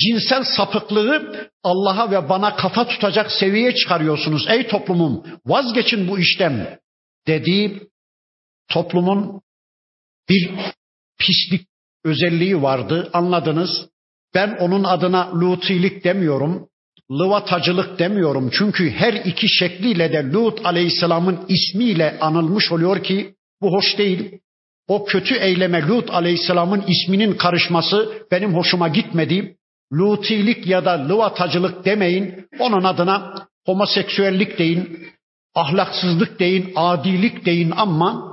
Cinsel sapıklığı Allah'a ve bana kafa tutacak seviyeye çıkarıyorsunuz. Ey toplumum vazgeçin bu işten dediği toplumun bir pislik özelliği vardı, anladınız. Ben onun adına lutilik demiyorum, lıvatacılık demiyorum. Çünkü her iki şekliyle de Lut Aleyhisselam'ın ismiyle anılmış oluyor ki bu hoş değil. O kötü eyleme Lut Aleyhisselam'ın isminin karışması benim hoşuma gitmedi. Lutilik ya da lıvatacılık demeyin, onun adına homoseksüellik deyin, ahlaksızlık deyin, adilik deyin ama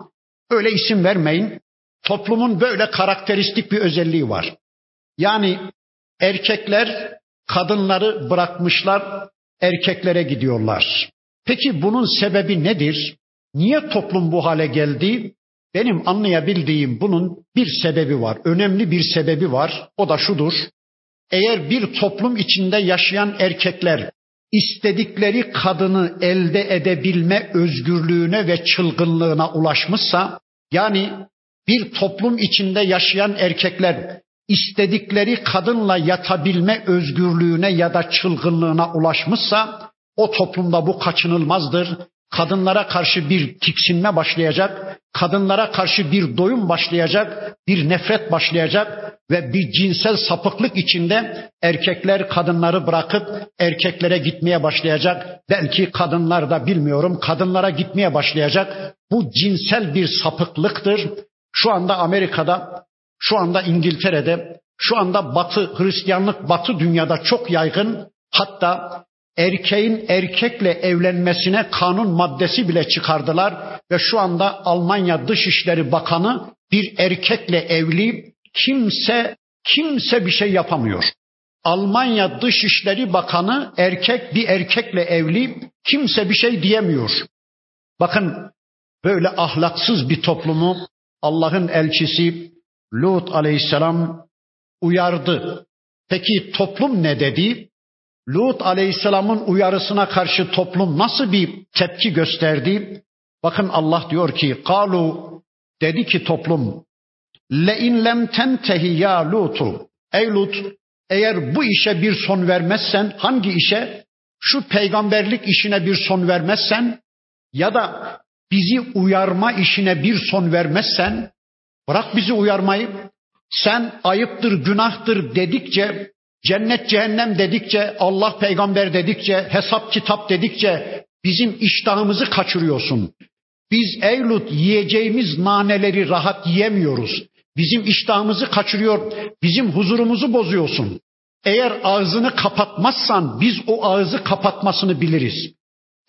öyle isim vermeyin. Toplumun böyle karakteristik bir özelliği var. Yani erkekler kadınları bırakmışlar, erkeklere gidiyorlar. Peki bunun sebebi nedir? Niye toplum bu hale geldi? Benim anlayabildiğim bunun bir sebebi var. Önemli bir sebebi var. O da şudur. Eğer bir toplum içinde yaşayan erkekler İstedikleri kadını elde edebilme özgürlüğüne ve çılgınlığına ulaşmışsa, yani bir toplum içinde yaşayan erkekler istedikleri kadınla yatabilme özgürlüğüne ya da çılgınlığına ulaşmışsa, o toplumda bu kaçınılmazdır. Kadınlara karşı bir tiksinme başlayacak, kadınlara karşı bir doyum başlayacak, bir nefret başlayacak ve bir cinsel sapıklık içinde erkekler kadınları bırakıp erkeklere gitmeye başlayacak. Belki kadınlar da bilmiyorum, kadınlara gitmeye başlayacak. Bu cinsel bir sapıklıktır. Şu anda Amerika'da, şu anda İngiltere'de, şu anda Batı, Hristiyanlık Batı dünyada çok yaygın. Hatta erkeğin erkekle evlenmesine kanun maddesi bile çıkardılar ve şu anda Almanya Dışişleri Bakanı bir erkekle evli, kimse bir şey yapamıyor. Almanya Dışişleri Bakanı erkek bir erkekle evli, kimse bir şey diyemiyor. Bakın böyle ahlaksız bir toplumu Allah'ın elçisi Lut Aleyhisselam uyardı. Peki toplum ne dedi? Lut Aleyhisselam'ın uyarısına karşı toplum nasıl bir tepki gösterdi? Bakın Allah diyor ki, "Kalu" dedi ki toplum, "Le in lem tentehi ya Lutu." Ey Lut, eğer bu işe bir son vermezsen, hangi işe? Şu peygamberlik işine bir son vermezsen, ya da bizi uyarma işine bir son vermezsen, bırak bizi uyarmayı, sen ayıptır, günahtır dedikçe, cennet cehennem dedikçe, Allah peygamber dedikçe, hesap kitap dedikçe bizim iştahımızı kaçırıyorsun. Biz ey Lut yiyeceğimiz naneleri rahat yiyemiyoruz. Bizim iştahımızı kaçırıyor, bizim huzurumuzu bozuyorsun. Eğer ağzını kapatmazsan biz o ağzı kapatmasını biliriz.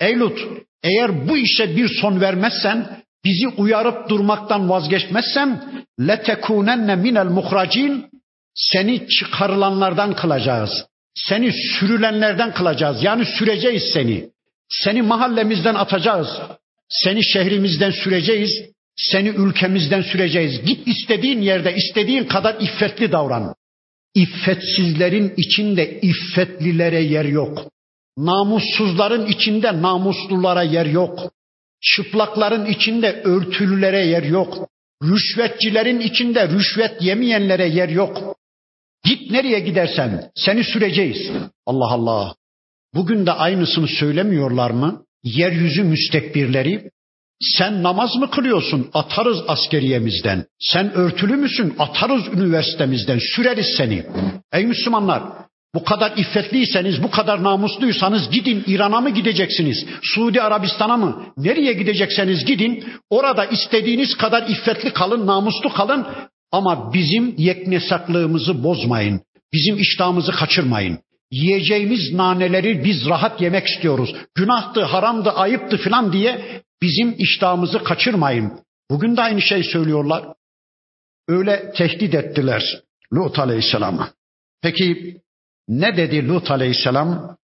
Ey Lut, eğer bu işe bir son vermezsen, bizi uyarıp durmaktan vazgeçmezsen, letekûnenne minel muhracin, seni çıkarılanlardan kılacağız. Seni sürülenlerden kılacağız. Yani süreceğiz seni. Seni mahallemizden atacağız. Seni şehrimizden süreceğiz. Seni ülkemizden süreceğiz. Git istediğin yerde, istediğin kadar iffetli davran. İffetsizlerin içinde iffetlilere yer yok. Namussuzların içinde namuslulara yer yok. Çıplakların içinde örtülülere yer yok. Rüşvetçilerin içinde rüşvet yemeyenlere yer yok. Git nereye gidersen seni süreceğiz. Allah Allah. Bugün de aynısını söylemiyorlar mı? Yeryüzü müstekbirleri. Sen namaz mı kılıyorsun? Atarız askeriyemizden. Sen örtülü müsün? Atarız üniversitemizden. Süreriz seni. Ey Müslümanlar! Bu kadar iffetliyseniz, bu kadar namusluysanız gidin İran'a mı gideceksiniz? Suudi Arabistan'a mı? Nereye gidecekseniz gidin. Orada istediğiniz kadar iffetli kalın, namuslu kalın. Ama bizim yeknesaklığımızı bozmayın. Bizim iştahımızı kaçırmayın. Yiyeceğimiz naneleri biz rahat yemek istiyoruz. Günahtı, haramdı, ayıptı filan diye bizim iştahımızı kaçırmayın. Bugün de aynı şey söylüyorlar. Öyle tehdit ettiler Lut Aleyhisselam'a. Peki ne dedi Lut Aleyhisselam?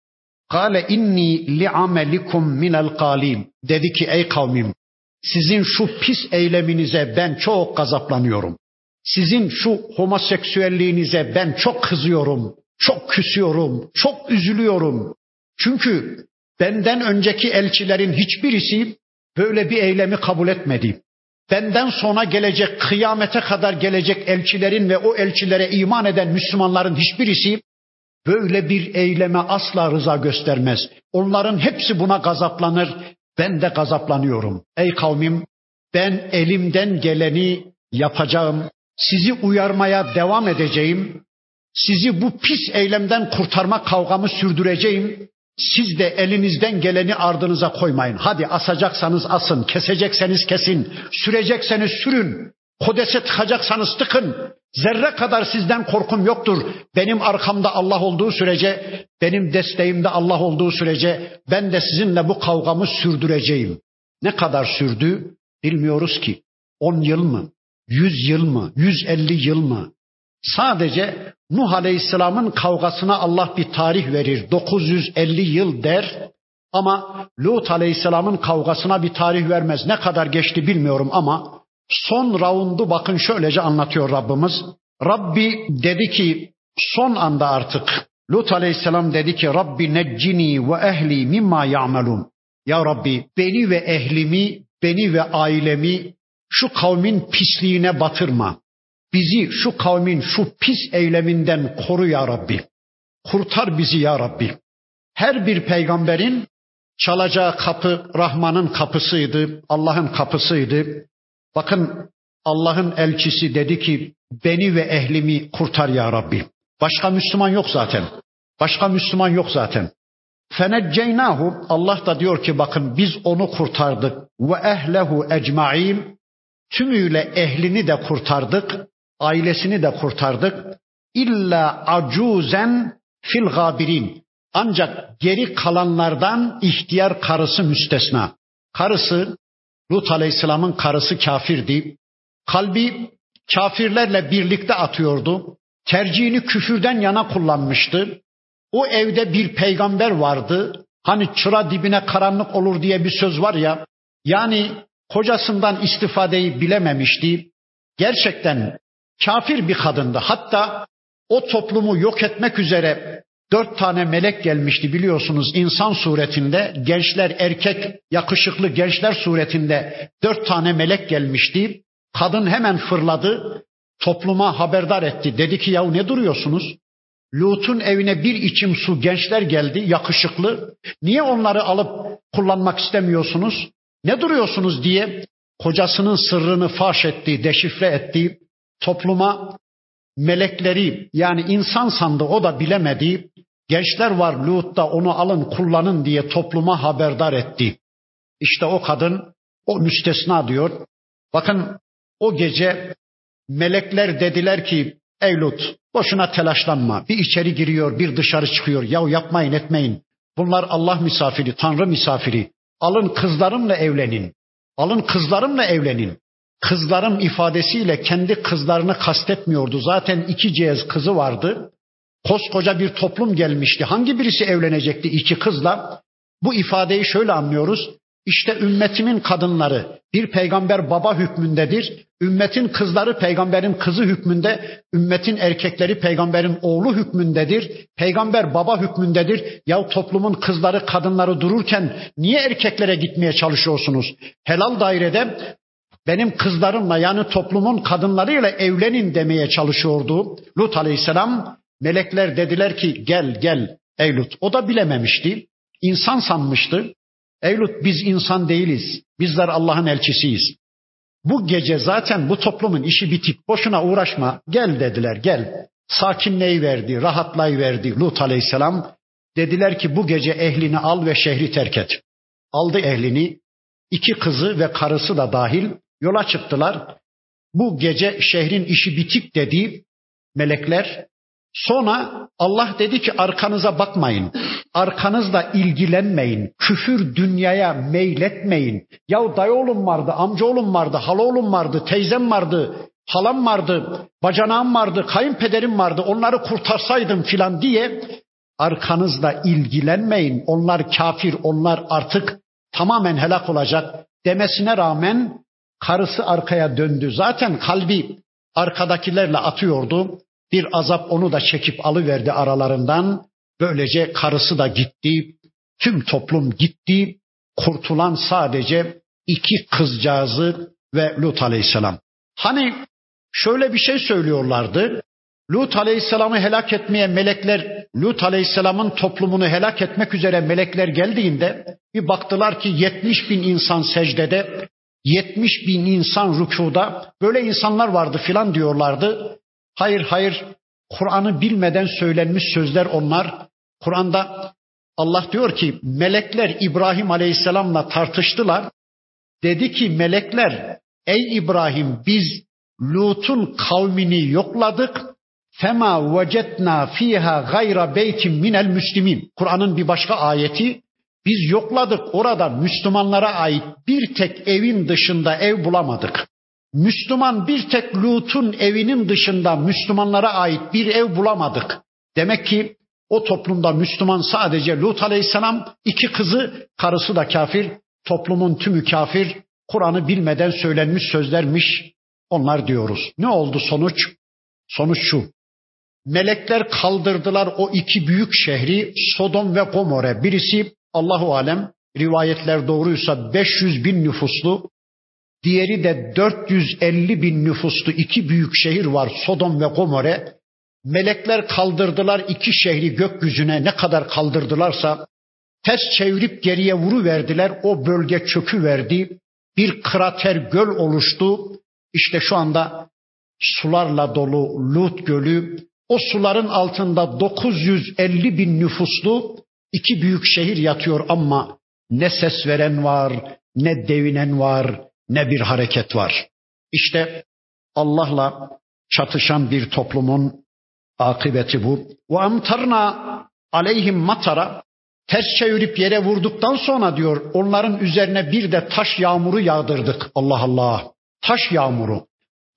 Kâle inni li'amelikum minel kâlin. Dedi ki ey kavmim, sizin şu pis eyleminize ben çok gazaplanıyorum. Sizin şu homoseksüelliğinize ben çok kızıyorum. Çok küsüyorum. Çok üzülüyorum. Çünkü benden önceki elçilerin hiçbirisi böyle bir eylemi kabul etmedi. Benden sonra gelecek, kıyamete kadar gelecek elçilerin ve o elçilere iman eden Müslümanların hiçbirisi böyle bir eyleme asla rıza göstermez. Onların hepsi buna gazaplanır. Ben de gazaplanıyorum. Ey kavmim, ben elimden geleni yapacağım. Sizi uyarmaya devam edeceğim. Sizi bu pis eylemden kurtarma kavgamı sürdüreceğim. Siz de elinizden geleni ardınıza koymayın. Hadi asacaksanız asın, kesecekseniz kesin, sürecekseniz sürün, kodese tıkacaksanız tıkın. Zerre kadar sizden korkum yoktur. Benim arkamda Allah olduğu sürece, benim desteğimde Allah olduğu sürece ben de sizinle bu kavgamı sürdüreceğim. Ne kadar sürdü bilmiyoruz ki. 10 yıl mı? 100 yıl mı? 150 yıl mı? Sadece Nuh Aleyhisselam'ın kavgasına Allah bir tarih verir. 950 yıl der ama Lut Aleyhisselam'ın kavgasına bir tarih vermez. Ne kadar geçti bilmiyorum ama son raundu bakın şöylece anlatıyor Rabbimiz. Rabbi dedi ki son anda artık Lut Aleyhisselam dedi ki Rabbi neccini ve ehli mimma ya'melun. Ya Rabbi beni ve ehlimi, beni ve ailemi şu kavmin pisliğine batırma. Bizi şu kavmin şu pis eyleminden koru ya Rabbi. Kurtar bizi ya Rabbi. Her bir peygamberin çalacağı kapı Rahman'ın kapısıydı, Allah'ın kapısıydı. Bakın Allah'ın elçisi dedi ki beni ve ehlimi kurtar ya Rabbi. Başka Müslüman yok zaten. Başka Müslüman yok zaten. Fenecceynâhu Allah da diyor ki bakın biz onu kurtardık. Ve ehlehu ecmaîn tümüyle ehlini de kurtardık. Ailesini de kurtardık. İlla acuzen fil gabirin. Ancak geri kalanlardan ihtiyar karısı müstesna. Karısı, Lut Aleyhisselam'ın karısı kâfirdi. Kalbi kâfirlerle birlikte atıyordu. Tercihini küfürden yana kullanmıştı. O evde bir peygamber vardı. Hani çıra dibine karanlık olur diye bir söz var ya. Yani kocasından istifadeyi bilememişti. Gerçekten kâfir bir kadındı. Hatta o toplumu yok etmek üzere 4 tane melek gelmişti biliyorsunuz insan suretinde. Gençler erkek yakışıklı gençler suretinde 4 tane melek gelmişti. Kadın hemen fırladı. Topluma haberdar etti. Dedi ki yahu ne duruyorsunuz? Lut'un evine bir içim su gençler geldi yakışıklı. Niye onları alıp kullanmak istemiyorsunuz? Ne duruyorsunuz diye kocasının sırrını faş ettiği, deşifre ettiği, topluma melekleri yani insan sandı o da bilemediği, gençler var Lut'ta onu alın kullanın diye topluma haberdar etti. İşte o kadın, o müstesna diyor. Bakın o gece melekler dediler ki ey Lut boşuna telaşlanma. Bir içeri giriyor bir dışarı çıkıyor. Yahu yapmayın etmeyin. Bunlar Allah misafiri, Tanrı misafiri. Alın kızlarımla evlenin. Alın kızlarımla evlenin. Kızlarım ifadesiyle kendi kızlarını kastetmiyordu. Zaten 2 cihaz kızı vardı. Koskoca bir toplum gelmişti. Hangi birisi evlenecekti 2 kızla? Bu ifadeyi şöyle anlıyoruz. İşte ümmetimin kadınları bir peygamber baba hükmündedir. Ümmetin kızları peygamberin kızı hükmünde. Ümmetin erkekleri peygamberin oğlu hükmündedir. Peygamber baba hükmündedir. Ya toplumun kızları kadınları dururken niye erkeklere gitmeye çalışıyorsunuz? Helal dairede benim kızlarımla yani toplumun kadınlarıyla evlenin demeye çalışıyordu Lut aleyhisselam. Melekler dediler ki gel gel ey Lut. O da bilememişti. İnsan sanmıştı. Ey Lut biz insan değiliz. Bizler Allah'ın elçisiyiz. Bu gece zaten bu toplumun işi bitip boşuna uğraşma. Gel dediler gel. Sakinleyiverdi, rahatlayıverdi Lut aleyhisselam. Dediler ki bu gece ehlini al ve şehri terk et. Aldı ehlini. 2 kızı ve karısı da dahil yola çıktılar. Bu gece şehrin işi bitik dediği melekler. Sonra Allah dedi ki arkanıza bakmayın, arkanızla ilgilenmeyin, küfür dünyaya meyletmeyin. Yahu dayıoğlum vardı, amcaoğlum vardı, halaoğlum vardı, teyzem vardı, halam vardı, bacanağım vardı, kayınpederim vardı, onları kurtarsaydım filan diye arkanızla ilgilenmeyin. Onlar kafir, onlar artık tamamen helak olacak demesine rağmen karısı arkaya döndü. Zaten kalbi arkadakilerle atıyordu. Bir azap onu da çekip alıverdi aralarından. Böylece karısı da gitti. Tüm toplum gitti. Kurtulan sadece 2 kızcağızı ve Lut aleyhisselam. Hani şöyle bir şey söylüyorlardı. Lut aleyhisselamı helak etmeye melekler, Lut aleyhisselamın toplumunu helak etmek üzere melekler geldiğinde bir baktılar ki 70.000 insan secdede, 70.000 insan rükuda, böyle insanlar vardı filan diyorlardı. Hayır hayır, Kur'an'ı bilmeden söylenmiş sözler onlar. Kur'an'da Allah diyor ki melekler İbrahim Aleyhisselam'la tartıştılar. Dedi ki melekler ey İbrahim biz Lut'un kavmini yokladık. Fema vecetna fiha gayra beytin minel müslimin. Kur'an'ın bir başka ayeti. Biz yokladık orada Müslümanlara ait bir tek evin dışında ev bulamadık. Müslüman bir tek Lut'un evinin dışında Müslümanlara ait bir ev bulamadık. Demek ki o toplumda Müslüman sadece Lut aleyhisselam, 2 kızı, karısı da kafir, toplumun tümü kafir, Kur'an'ı bilmeden söylenmiş sözlermiş onlar diyoruz. Ne oldu sonuç? Sonuç şu, melekler kaldırdılar o 2 büyük şehri Sodom ve Gomorre. Birisi Allahu alem, rivayetler doğruysa 500.000 nüfuslu, diğeri de 450.000 nüfuslu 2 büyük şehir var Sodom ve Gomorre. Melekler kaldırdılar 2 şehri gökyüzüne, ne kadar kaldırdılarsa ters çevirip geriye vuruverdiler. O bölge çöküverdi. Bir krater göl oluştu. İşte şu anda sularla dolu Lut gölü. O suların altında 950.000 nüfuslu 2 büyük şehir yatıyor ama ne ses veren var, ne devinen var. Ne bir hareket var. İşte Allah'la çatışan bir toplumun akıbeti bu. وَاَمْتَرْنَا عَلَيْهِمْ matara. Ters çevirip yere vurduktan sonra diyor onların üzerine bir de taş yağmuru yağdırdık. Allah Allah. Taş yağmuru.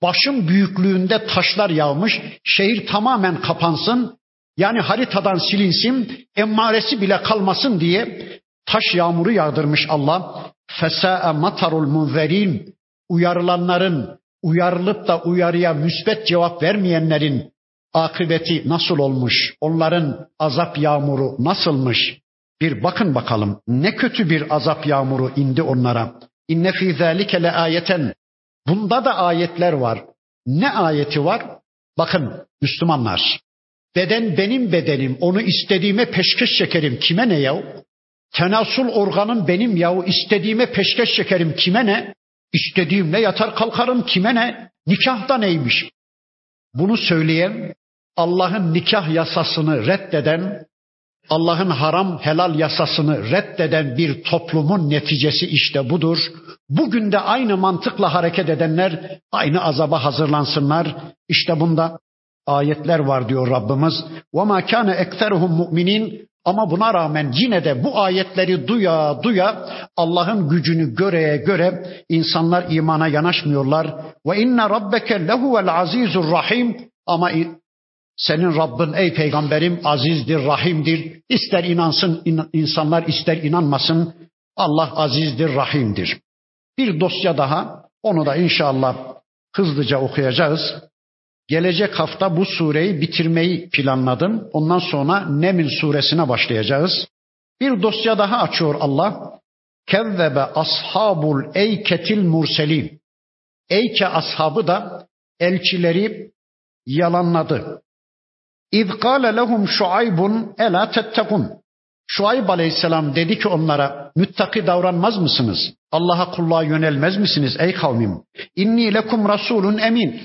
Başın büyüklüğünde taşlar yağmış. Şehir tamamen kapansın. Yani haritadan silinsin. Emmaresi bile kalmasın diye taş yağmuru yağdırmış Allah. Fesâe matarul munzerin, uyarılanların, uyarılıp da uyarıya müsbet cevap vermeyenlerin akıbeti nasıl olmuş? Onların azap yağmuru nasılmış? Bir bakın bakalım. Ne kötü bir azap yağmuru indi onlara. İnne fî zâlike le âyeten. Bunda da ayetler var. Ne ayeti var? Bakın Müslümanlar. Beden benim bedenim. Onu istediğime peşkeş çekerim. Kime ne yahu? Tenasul organım benim yahu, istediğime peşkeş çekerim, kime ne? İstediğimle yatar kalkarım, kime ne? Nikahda neymiş? Bunu söyleyen, Allah'ın nikah yasasını reddeden, Allah'ın haram helal yasasını reddeden bir toplumun neticesi işte budur. Bugün de aynı mantıkla hareket edenler aynı azaba hazırlansınlar. İşte bunda ayetler var diyor Rabbimiz. وَمَا كَانَ اَكْثَرُهُمْ مُؤْمِنِينَ. Ama buna rağmen yine de bu ayetleri duya duya, Allah'ın gücünü göreye göre insanlar imana yanaşmıyorlar. Ve inna rabbeke lehuvel azizur rahim. Ama senin Rabbin ey peygamberim azizdir, rahimdir. İster inansın insanlar, ister inanmasın, Allah azizdir, rahimdir. Bir dosya daha, onu da inşallah hızlıca okuyacağız. Gelecek hafta bu sureyi bitirmeyi planladım. Ondan sonra Neml suresine başlayacağız. Bir dosya daha açıyor Allah. Kezzebe ashabul eyketil murselin. Eyke ashabı da elçileri yalanladı. İz kâle lehum şuaybun elâ tettekun. Şuayb aleyhisselam dedi ki onlara, müttaki davranmaz mısınız? Allah'a kulluğa yönelmez misiniz ey kavmim? İnni lekum rasulun emin.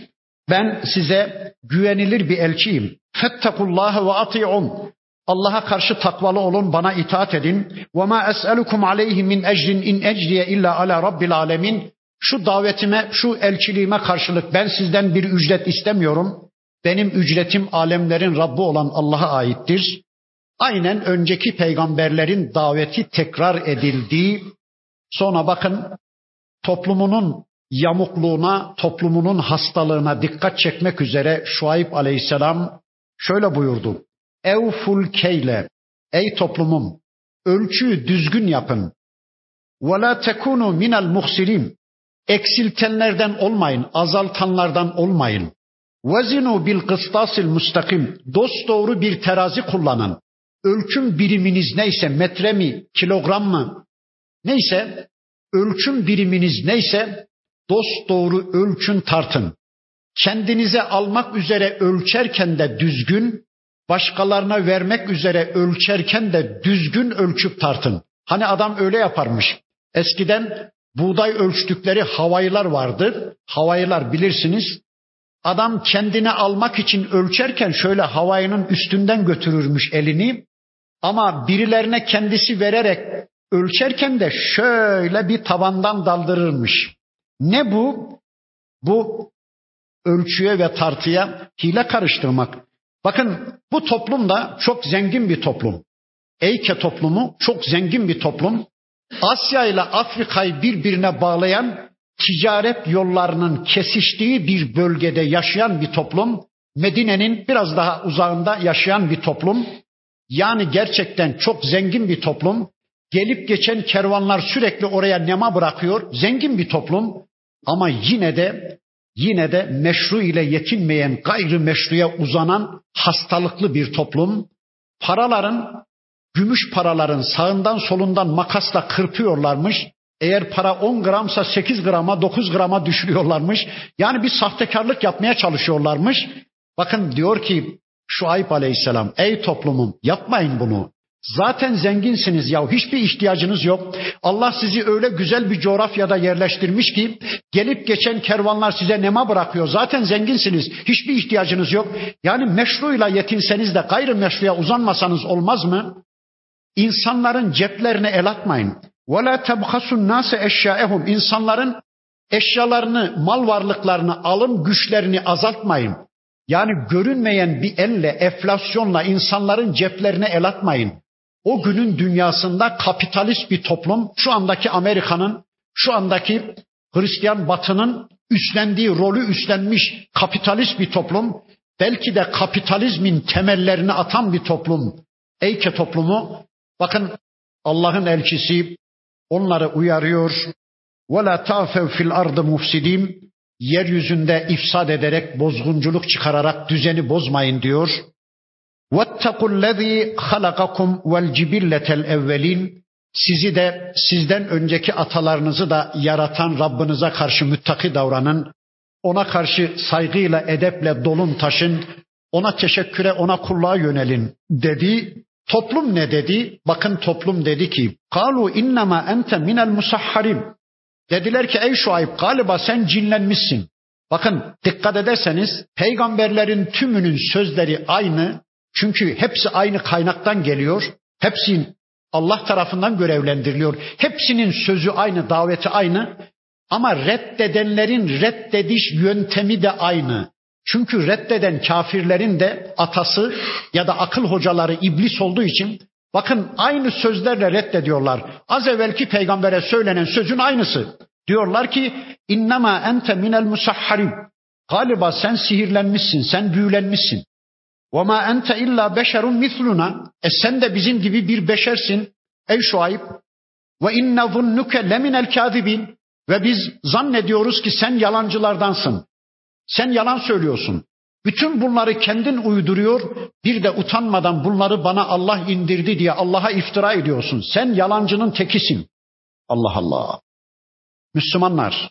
Ben size güvenilir bir elçiyim. Fettekullâhe ve ati'un. Allah'a karşı takvalı olun, bana itaat edin. Ve ma es'elukum aleyhi min ecrin in ecriye illa ala rabbil alemin. Şu davetime, şu elçiliğime karşılık ben sizden bir ücret istemiyorum. Benim ücretim alemlerin Rabbi olan Allah'a aittir. Aynen önceki peygamberlerin daveti tekrar edildiği, sonra bakın toplumunun yamukluğuna, toplumunun hastalığına dikkat çekmek üzere Şuayb aleyhisselam şöyle buyurdu. Evful keyle, ey toplumum, ölçüyü düzgün yapın. Ve la tekunu minel muhsilin, eksiltenlerden olmayın, azaltanlardan olmayın. Vezinu bil kıstasil müstakim, dosdoğru bir terazi kullanın. Ölçüm biriminiz neyse, metre mi, kilogram mı, neyse, ölçüm biriminiz neyse, dosdoğru ölçün, tartın. Kendinize almak üzere ölçerken de düzgün, başkalarına vermek üzere ölçerken de düzgün ölçüp tartın. Hani adam öyle yaparmış. Eskiden buğday ölçtükleri havaylar vardı. Havaylar bilirsiniz. Adam kendine almak için ölçerken şöyle havayının üstünden götürürmüş elini. Ama birilerine kendisi vererek ölçerken de şöyle bir tabandan daldırırmış. Ne bu? Bu ölçüye ve tartıya hile karıştırmak. Bakın bu toplum da çok zengin bir toplum. Eyke toplumu çok zengin bir toplum. Asya ile Afrika'yı birbirine bağlayan ticaret yollarının kesiştiği bir bölgede yaşayan bir toplum. Medine'nin biraz daha uzağında yaşayan bir toplum. Yani gerçekten çok zengin bir toplum. Gelip geçen kervanlar sürekli oraya nema bırakıyor. Zengin bir toplum ama yine de meşru ile yetinmeyen, gayri meşruya uzanan hastalıklı bir toplum. Paraların, gümüş paraların sağından solundan makasla kırpıyorlarmış. Eğer para 10 gramsa 8 grama, 9 grama düşürüyorlarmış. Yani bir sahtekarlık yapmaya çalışıyorlarmış. Bakın diyor ki Şuayb aleyhisselam, ey toplumum yapmayın bunu. Zaten zenginsiniz ya, hiçbir ihtiyacınız yok. Allah sizi öyle güzel bir coğrafyada yerleştirmiş ki gelip geçen kervanlar size nema bırakıyor. Zaten zenginsiniz, hiçbir ihtiyacınız yok. Yani meşruyla yetinseniz de gayrimeşruya uzanmasanız olmaz mı? İnsanların ceplerine el atmayın. وَلَا تَبْخَسُنْ نَاسَ اَشْيَاءَهُمْ. İnsanların eşyalarını, mal varlıklarını, alım güçlerini azaltmayın. Yani görünmeyen bir elle, enflasyonla insanların ceplerine el atmayın. O günün dünyasında kapitalist bir toplum, şu andaki Amerika'nın, şu andaki Hristiyan Batı'nın üstlendiği rolü üstlenmiş kapitalist bir toplum, belki de kapitalizmin temellerini atan bir toplum, Eyke toplumu. Bakın Allah'ın elçisi onları uyarıyor. وَلَا تَعْفَوْ فِي الْاَرْضِ مُفْسِد۪ينَ. Yeryüzünde ifsad ederek, bozgunculuk çıkararak düzeni bozmayın diyor. وَاتَّقُوا الَّذ۪ي خَلَقَكُمْ وَالْجِبِلَّةَ الْاَوَّل۪ينَ. Sizi de, sizden önceki atalarınızı da yaratan Rabbinize karşı müttaki davranın. Ona karşı saygıyla, edeple dolun taşın. Ona teşekküre, ona kulluğa yönelin dedi. Toplum ne dedi? Bakın toplum dedi ki: "Kalu innema ente minel musahharin." Dediler ki ey Şuayb galiba sen cinlenmişsin. Bakın dikkat ederseniz peygamberlerin tümünün sözleri aynı. Çünkü hepsi aynı kaynaktan geliyor. Hepsi Allah tarafından görevlendiriliyor. Hepsinin sözü aynı, daveti aynı. Ama reddedenlerin reddediş yöntemi de aynı. Çünkü reddeden kafirlerin de atası ya da akıl hocaları iblis olduğu için bakın aynı sözlerle reddediyorlar. Az evvelki peygambere söylenen sözün aynısı. Diyorlar ki innema ente minel musahharin. Galiba sen sihirlenmişsin, sen büyülenmişsin. Ve ma ente illa beşerun misluna. Sen de bizim gibi bir beşersin ey Şuayb. Ve inne zunnuke leminel kâzibin. Ve biz zannediyoruz ki sen yalancılardansın. Sen yalan söylüyorsun. Bütün bunları kendin uyduruyor, bir de utanmadan bunları bana Allah indirdi diye Allah'a iftira ediyorsun. Sen yalancının tekisin. Allah Allah. Müslümanlar,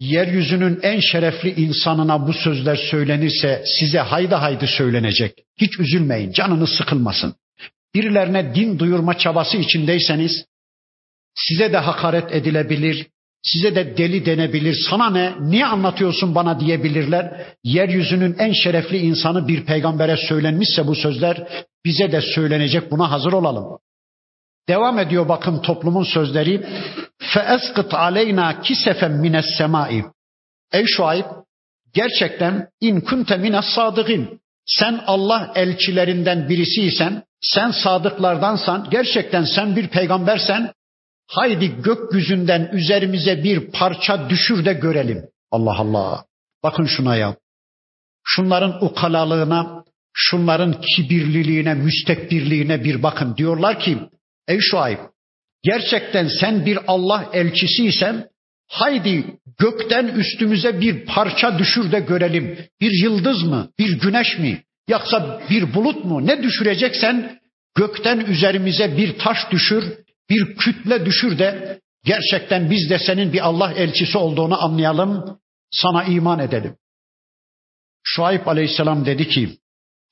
yeryüzünün en şerefli insanına bu sözler söylenirse size haydi haydi söylenecek. Hiç üzülmeyin, canınız sıkılmasın. Birilerine din duyurma çabası içindeyseniz size de hakaret edilebilir. Size de deli denebilir, sana ne, niye anlatıyorsun bana diyebilirler. Yeryüzünün en şerefli insanı bir peygambere söylenmişse bu sözler bize de söylenecek, buna hazır olalım. Devam ediyor bakın toplumun sözleri. فَاَسْقِطْ عَلَيْنَا كِسَفًا مِنَ السَّمَاءِ. Ey Şuayb, gerçekten in kunte mine sadıgin. Sen Allah elçilerinden birisiysen, sen sadıklardansan, gerçekten sen bir peygambersen, haydi gökyüzünden üzerimize bir parça düşür de görelim. Allah Allah. Bakın şuna ya. Şunların ukalalığına, şunların kibirliliğine, müstekbirliğine bir bakın. Diyorlar ki ey Şuayb, gerçekten sen bir Allah elçisiysen haydi gökten üstümüze bir parça düşür de görelim. Bir yıldız mı, bir güneş mi, yoksa bir bulut mu? Ne düşüreceksen gökten üzerimize bir taş düşür, bir kütle düşür de gerçekten biz de senin bir Allah elçisi olduğunu anlayalım, sana iman edelim. Şuayb aleyhisselam dedi ki: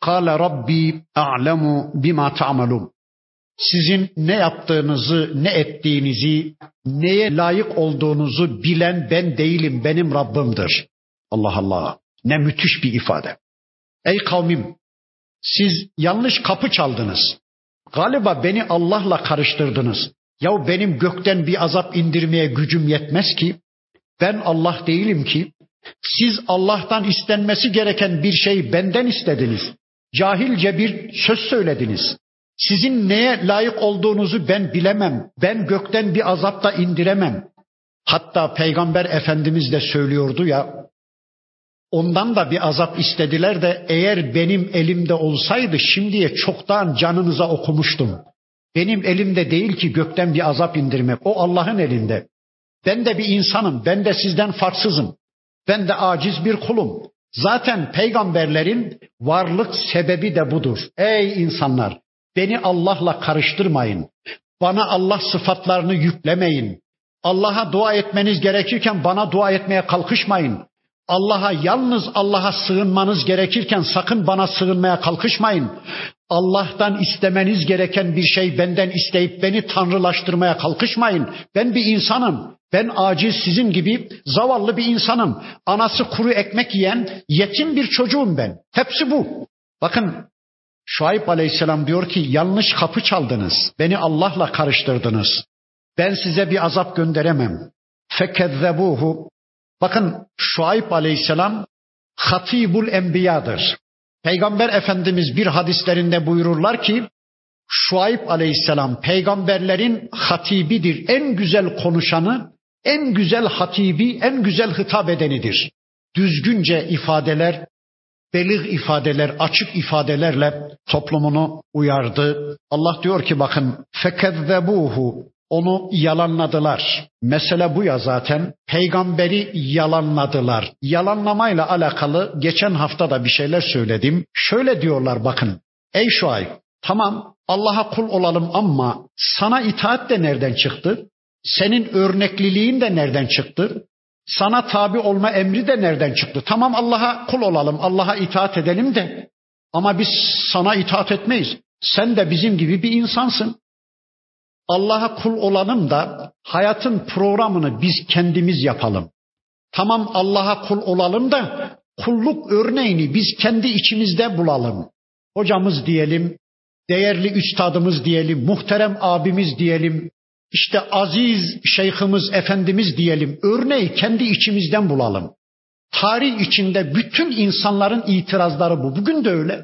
"Kâle Rabbi a'lemu bima ta'malun." Sizin ne yaptığınızı, ne ettiğinizi, neye layık olduğunuzu bilen ben değilim, benim Rabbimdir. Allah Allah. Ne müthiş bir ifade. Ey kavmim, siz yanlış kapı çaldınız. Galiba beni Allah'la karıştırdınız. Yahu benim gökten bir azap indirmeye gücüm yetmez ki. Ben Allah değilim ki. Siz Allah'tan istenmesi gereken bir şeyi benden istediniz. Cahilce bir söz söylediniz. Sizin neye layık olduğunuzu ben bilemem. Ben gökten bir azap da indiremem. Hatta Peygamber Efendimiz de söylüyordu ya, ondan da bir azap istediler de eğer benim elimde olsaydı şimdiye çoktan canınıza okumuştum. Benim elimde değil ki gökten bir azap indirmek. O Allah'ın elinde. Ben de bir insanım. Ben de sizden farksızım. Ben de aciz bir kulum. Zaten peygamberlerin varlık sebebi de budur. Ey insanlar, beni Allah'la karıştırmayın. Bana Allah sıfatlarını yüklemeyin. Allah'a dua etmeniz gerekirken bana dua etmeye kalkışmayın. Allah'a, yalnız Allah'a sığınmanız gerekirken sakın bana sığınmaya kalkışmayın. Allah'tan istemeniz gereken bir şey benden isteyip beni tanrılaştırmaya kalkışmayın. Ben bir insanım. Ben aciz, sizin gibi zavallı bir insanım. Anası kuru ekmek yiyen yetim bir çocuğum ben. Hepsi bu. Bakın Şuayb aleyhisselam diyor ki yanlış kapı çaldınız. Beni Allah'la karıştırdınız. Ben size bir azap gönderemem. فَكَذَّبُوهُ. Bakın Şuayb aleyhisselam hatibul enbiyadır. Peygamber Efendimiz bir hadislerinde buyururlar ki Şuayb aleyhisselam peygamberlerin hatibidir. En güzel konuşanı, en güzel hatibi, en güzel hitap edenidir. Düzgünce ifadeler, belir ifadeler, açık ifadelerle toplumunu uyardı. Allah diyor ki bakın فَكَذَّبُوهُ. Onu yalanladılar. Mesele bu ya zaten. Peygamberi yalanladılar. Yalanlamayla alakalı geçen hafta da bir şeyler söyledim. Şöyle diyorlar bakın. Ey Şuayb, tamam Allah'a kul olalım ama sana itaat de nereden çıktı? Senin örnekliliğin de nereden çıktı? Sana tabi olma emri de nereden çıktı? Tamam Allah'a kul olalım, Allah'a itaat edelim de ama biz sana itaat etmeyiz. Sen de bizim gibi bir insansın. Allah'a kul olalım da hayatın programını biz kendimiz yapalım. Tamam, Allah'a kul olalım da kulluk örneğini biz kendi içimizde bulalım. Hocamız diyelim, değerli üstadımız diyelim, muhterem abimiz diyelim, işte aziz şeyhimiz, efendimiz diyelim. Örneği kendi içimizden bulalım. Tarih içinde bütün insanların itirazları bu. Bugün de öyle.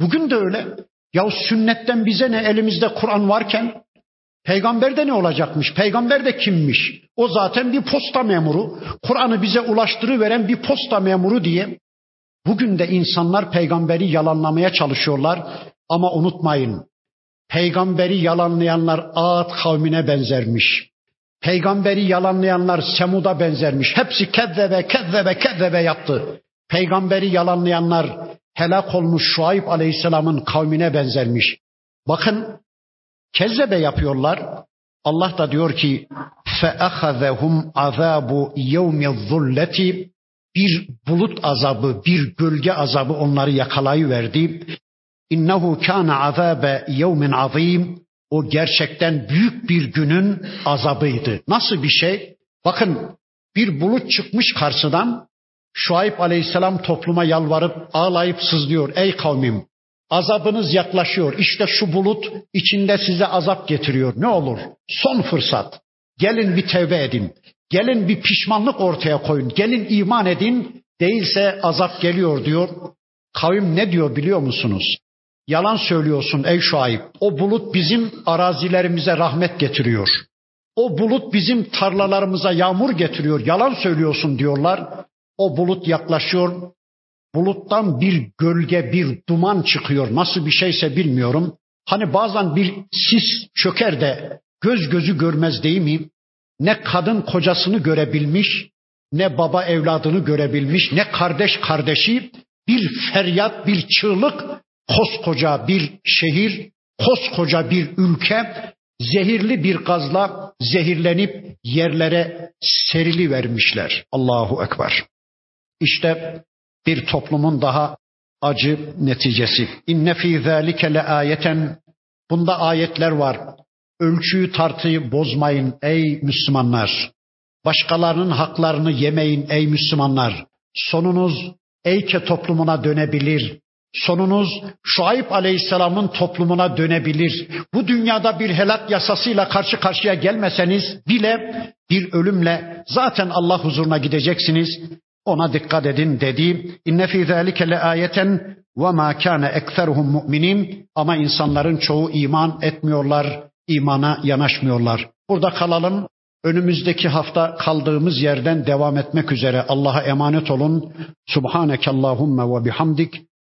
Bugün de öyle. Ya sünnetten bize ne, elimizde Kur'an varken? Peygamber de ne olacakmış? Peygamber de kimmiş? O zaten bir posta memuru. Kur'an'ı bize ulaştırıveren bir posta memuru diye. Bugün de insanlar peygamberi yalanlamaya çalışıyorlar. Ama unutmayın, peygamberi yalanlayanlar Ad kavmine benzermiş. Peygamberi yalanlayanlar Semud'a benzermiş. Hepsi kezzebe yaptı. Peygamberi yalanlayanlar helak olmuş Şuayb Aleyhisselam'ın kavmine benzermiş. Bakın, kezzebe yapıyorlar. Allah da diyor ki فَأَخَذَهُمْ عَذَابُ يَوْمِ الظُّلَّةِ Bir bulut azabı, bir gölge azabı onları yakalayıverdi. İnnehu kana azabe yevmin azim. O gerçekten büyük bir günün azabıydı. Nasıl bir şey? Bakın, bir bulut çıkmış karşıdan. Şuayb Aleyhisselam topluma yalvarıp ağlayıp sızlıyor. Ey kavmim, azabınız yaklaşıyor. İşte şu bulut içinde size azap getiriyor. Ne olur? Son fırsat. Gelin bir tevbe edin. Gelin bir pişmanlık ortaya koyun. Gelin iman edin. Değilse azap geliyor diyor. Kavim ne diyor biliyor musunuz? Yalan söylüyorsun ey Şuayb. O bulut bizim arazilerimize rahmet getiriyor. O bulut bizim tarlalarımıza yağmur getiriyor. Yalan söylüyorsun diyorlar. O bulut yaklaşıyor. Buluttan bir gölge, bir duman çıkıyor. Nasıl bir şeyse bilmiyorum. Hani bazen bir sis çöker de göz gözü görmez değil mi? Ne kadın kocasını görebilmiş, ne baba evladını görebilmiş, ne kardeş kardeşi. Bir feryat, bir çığlık, koskoca bir şehir, koskoca bir ülke zehirli bir gazla zehirlenip yerlere serilivermişler. Allahu Ekber. İşte bir toplumun daha acı neticesi. İnne fî zâlike le âyeten. Bunda ayetler var. Ölçüyü tartıyı bozmayın ey Müslümanlar. Başkalarının haklarını yemeyin ey Müslümanlar. Sonunuz Eyke toplumuna dönebilir. Sonunuz Şuayb Aleyhisselam'ın toplumuna dönebilir. Bu dünyada bir helak yasasıyla karşı karşıya gelmeseniz bile bir ölümle zaten Allah huzuruna gideceksiniz. Ona dikkat edin dediği inne fî zâlike le âyeten ve mâ kâne ekseruhum mu'minin. Ama insanların çoğu iman etmiyorlar, imana yanaşmıyorlar. Burada kalalım. Önümüzdeki hafta kaldığımız yerden devam etmek üzere. Allah'a emanet olun. Subhaneke Allahümme ve bihamdik.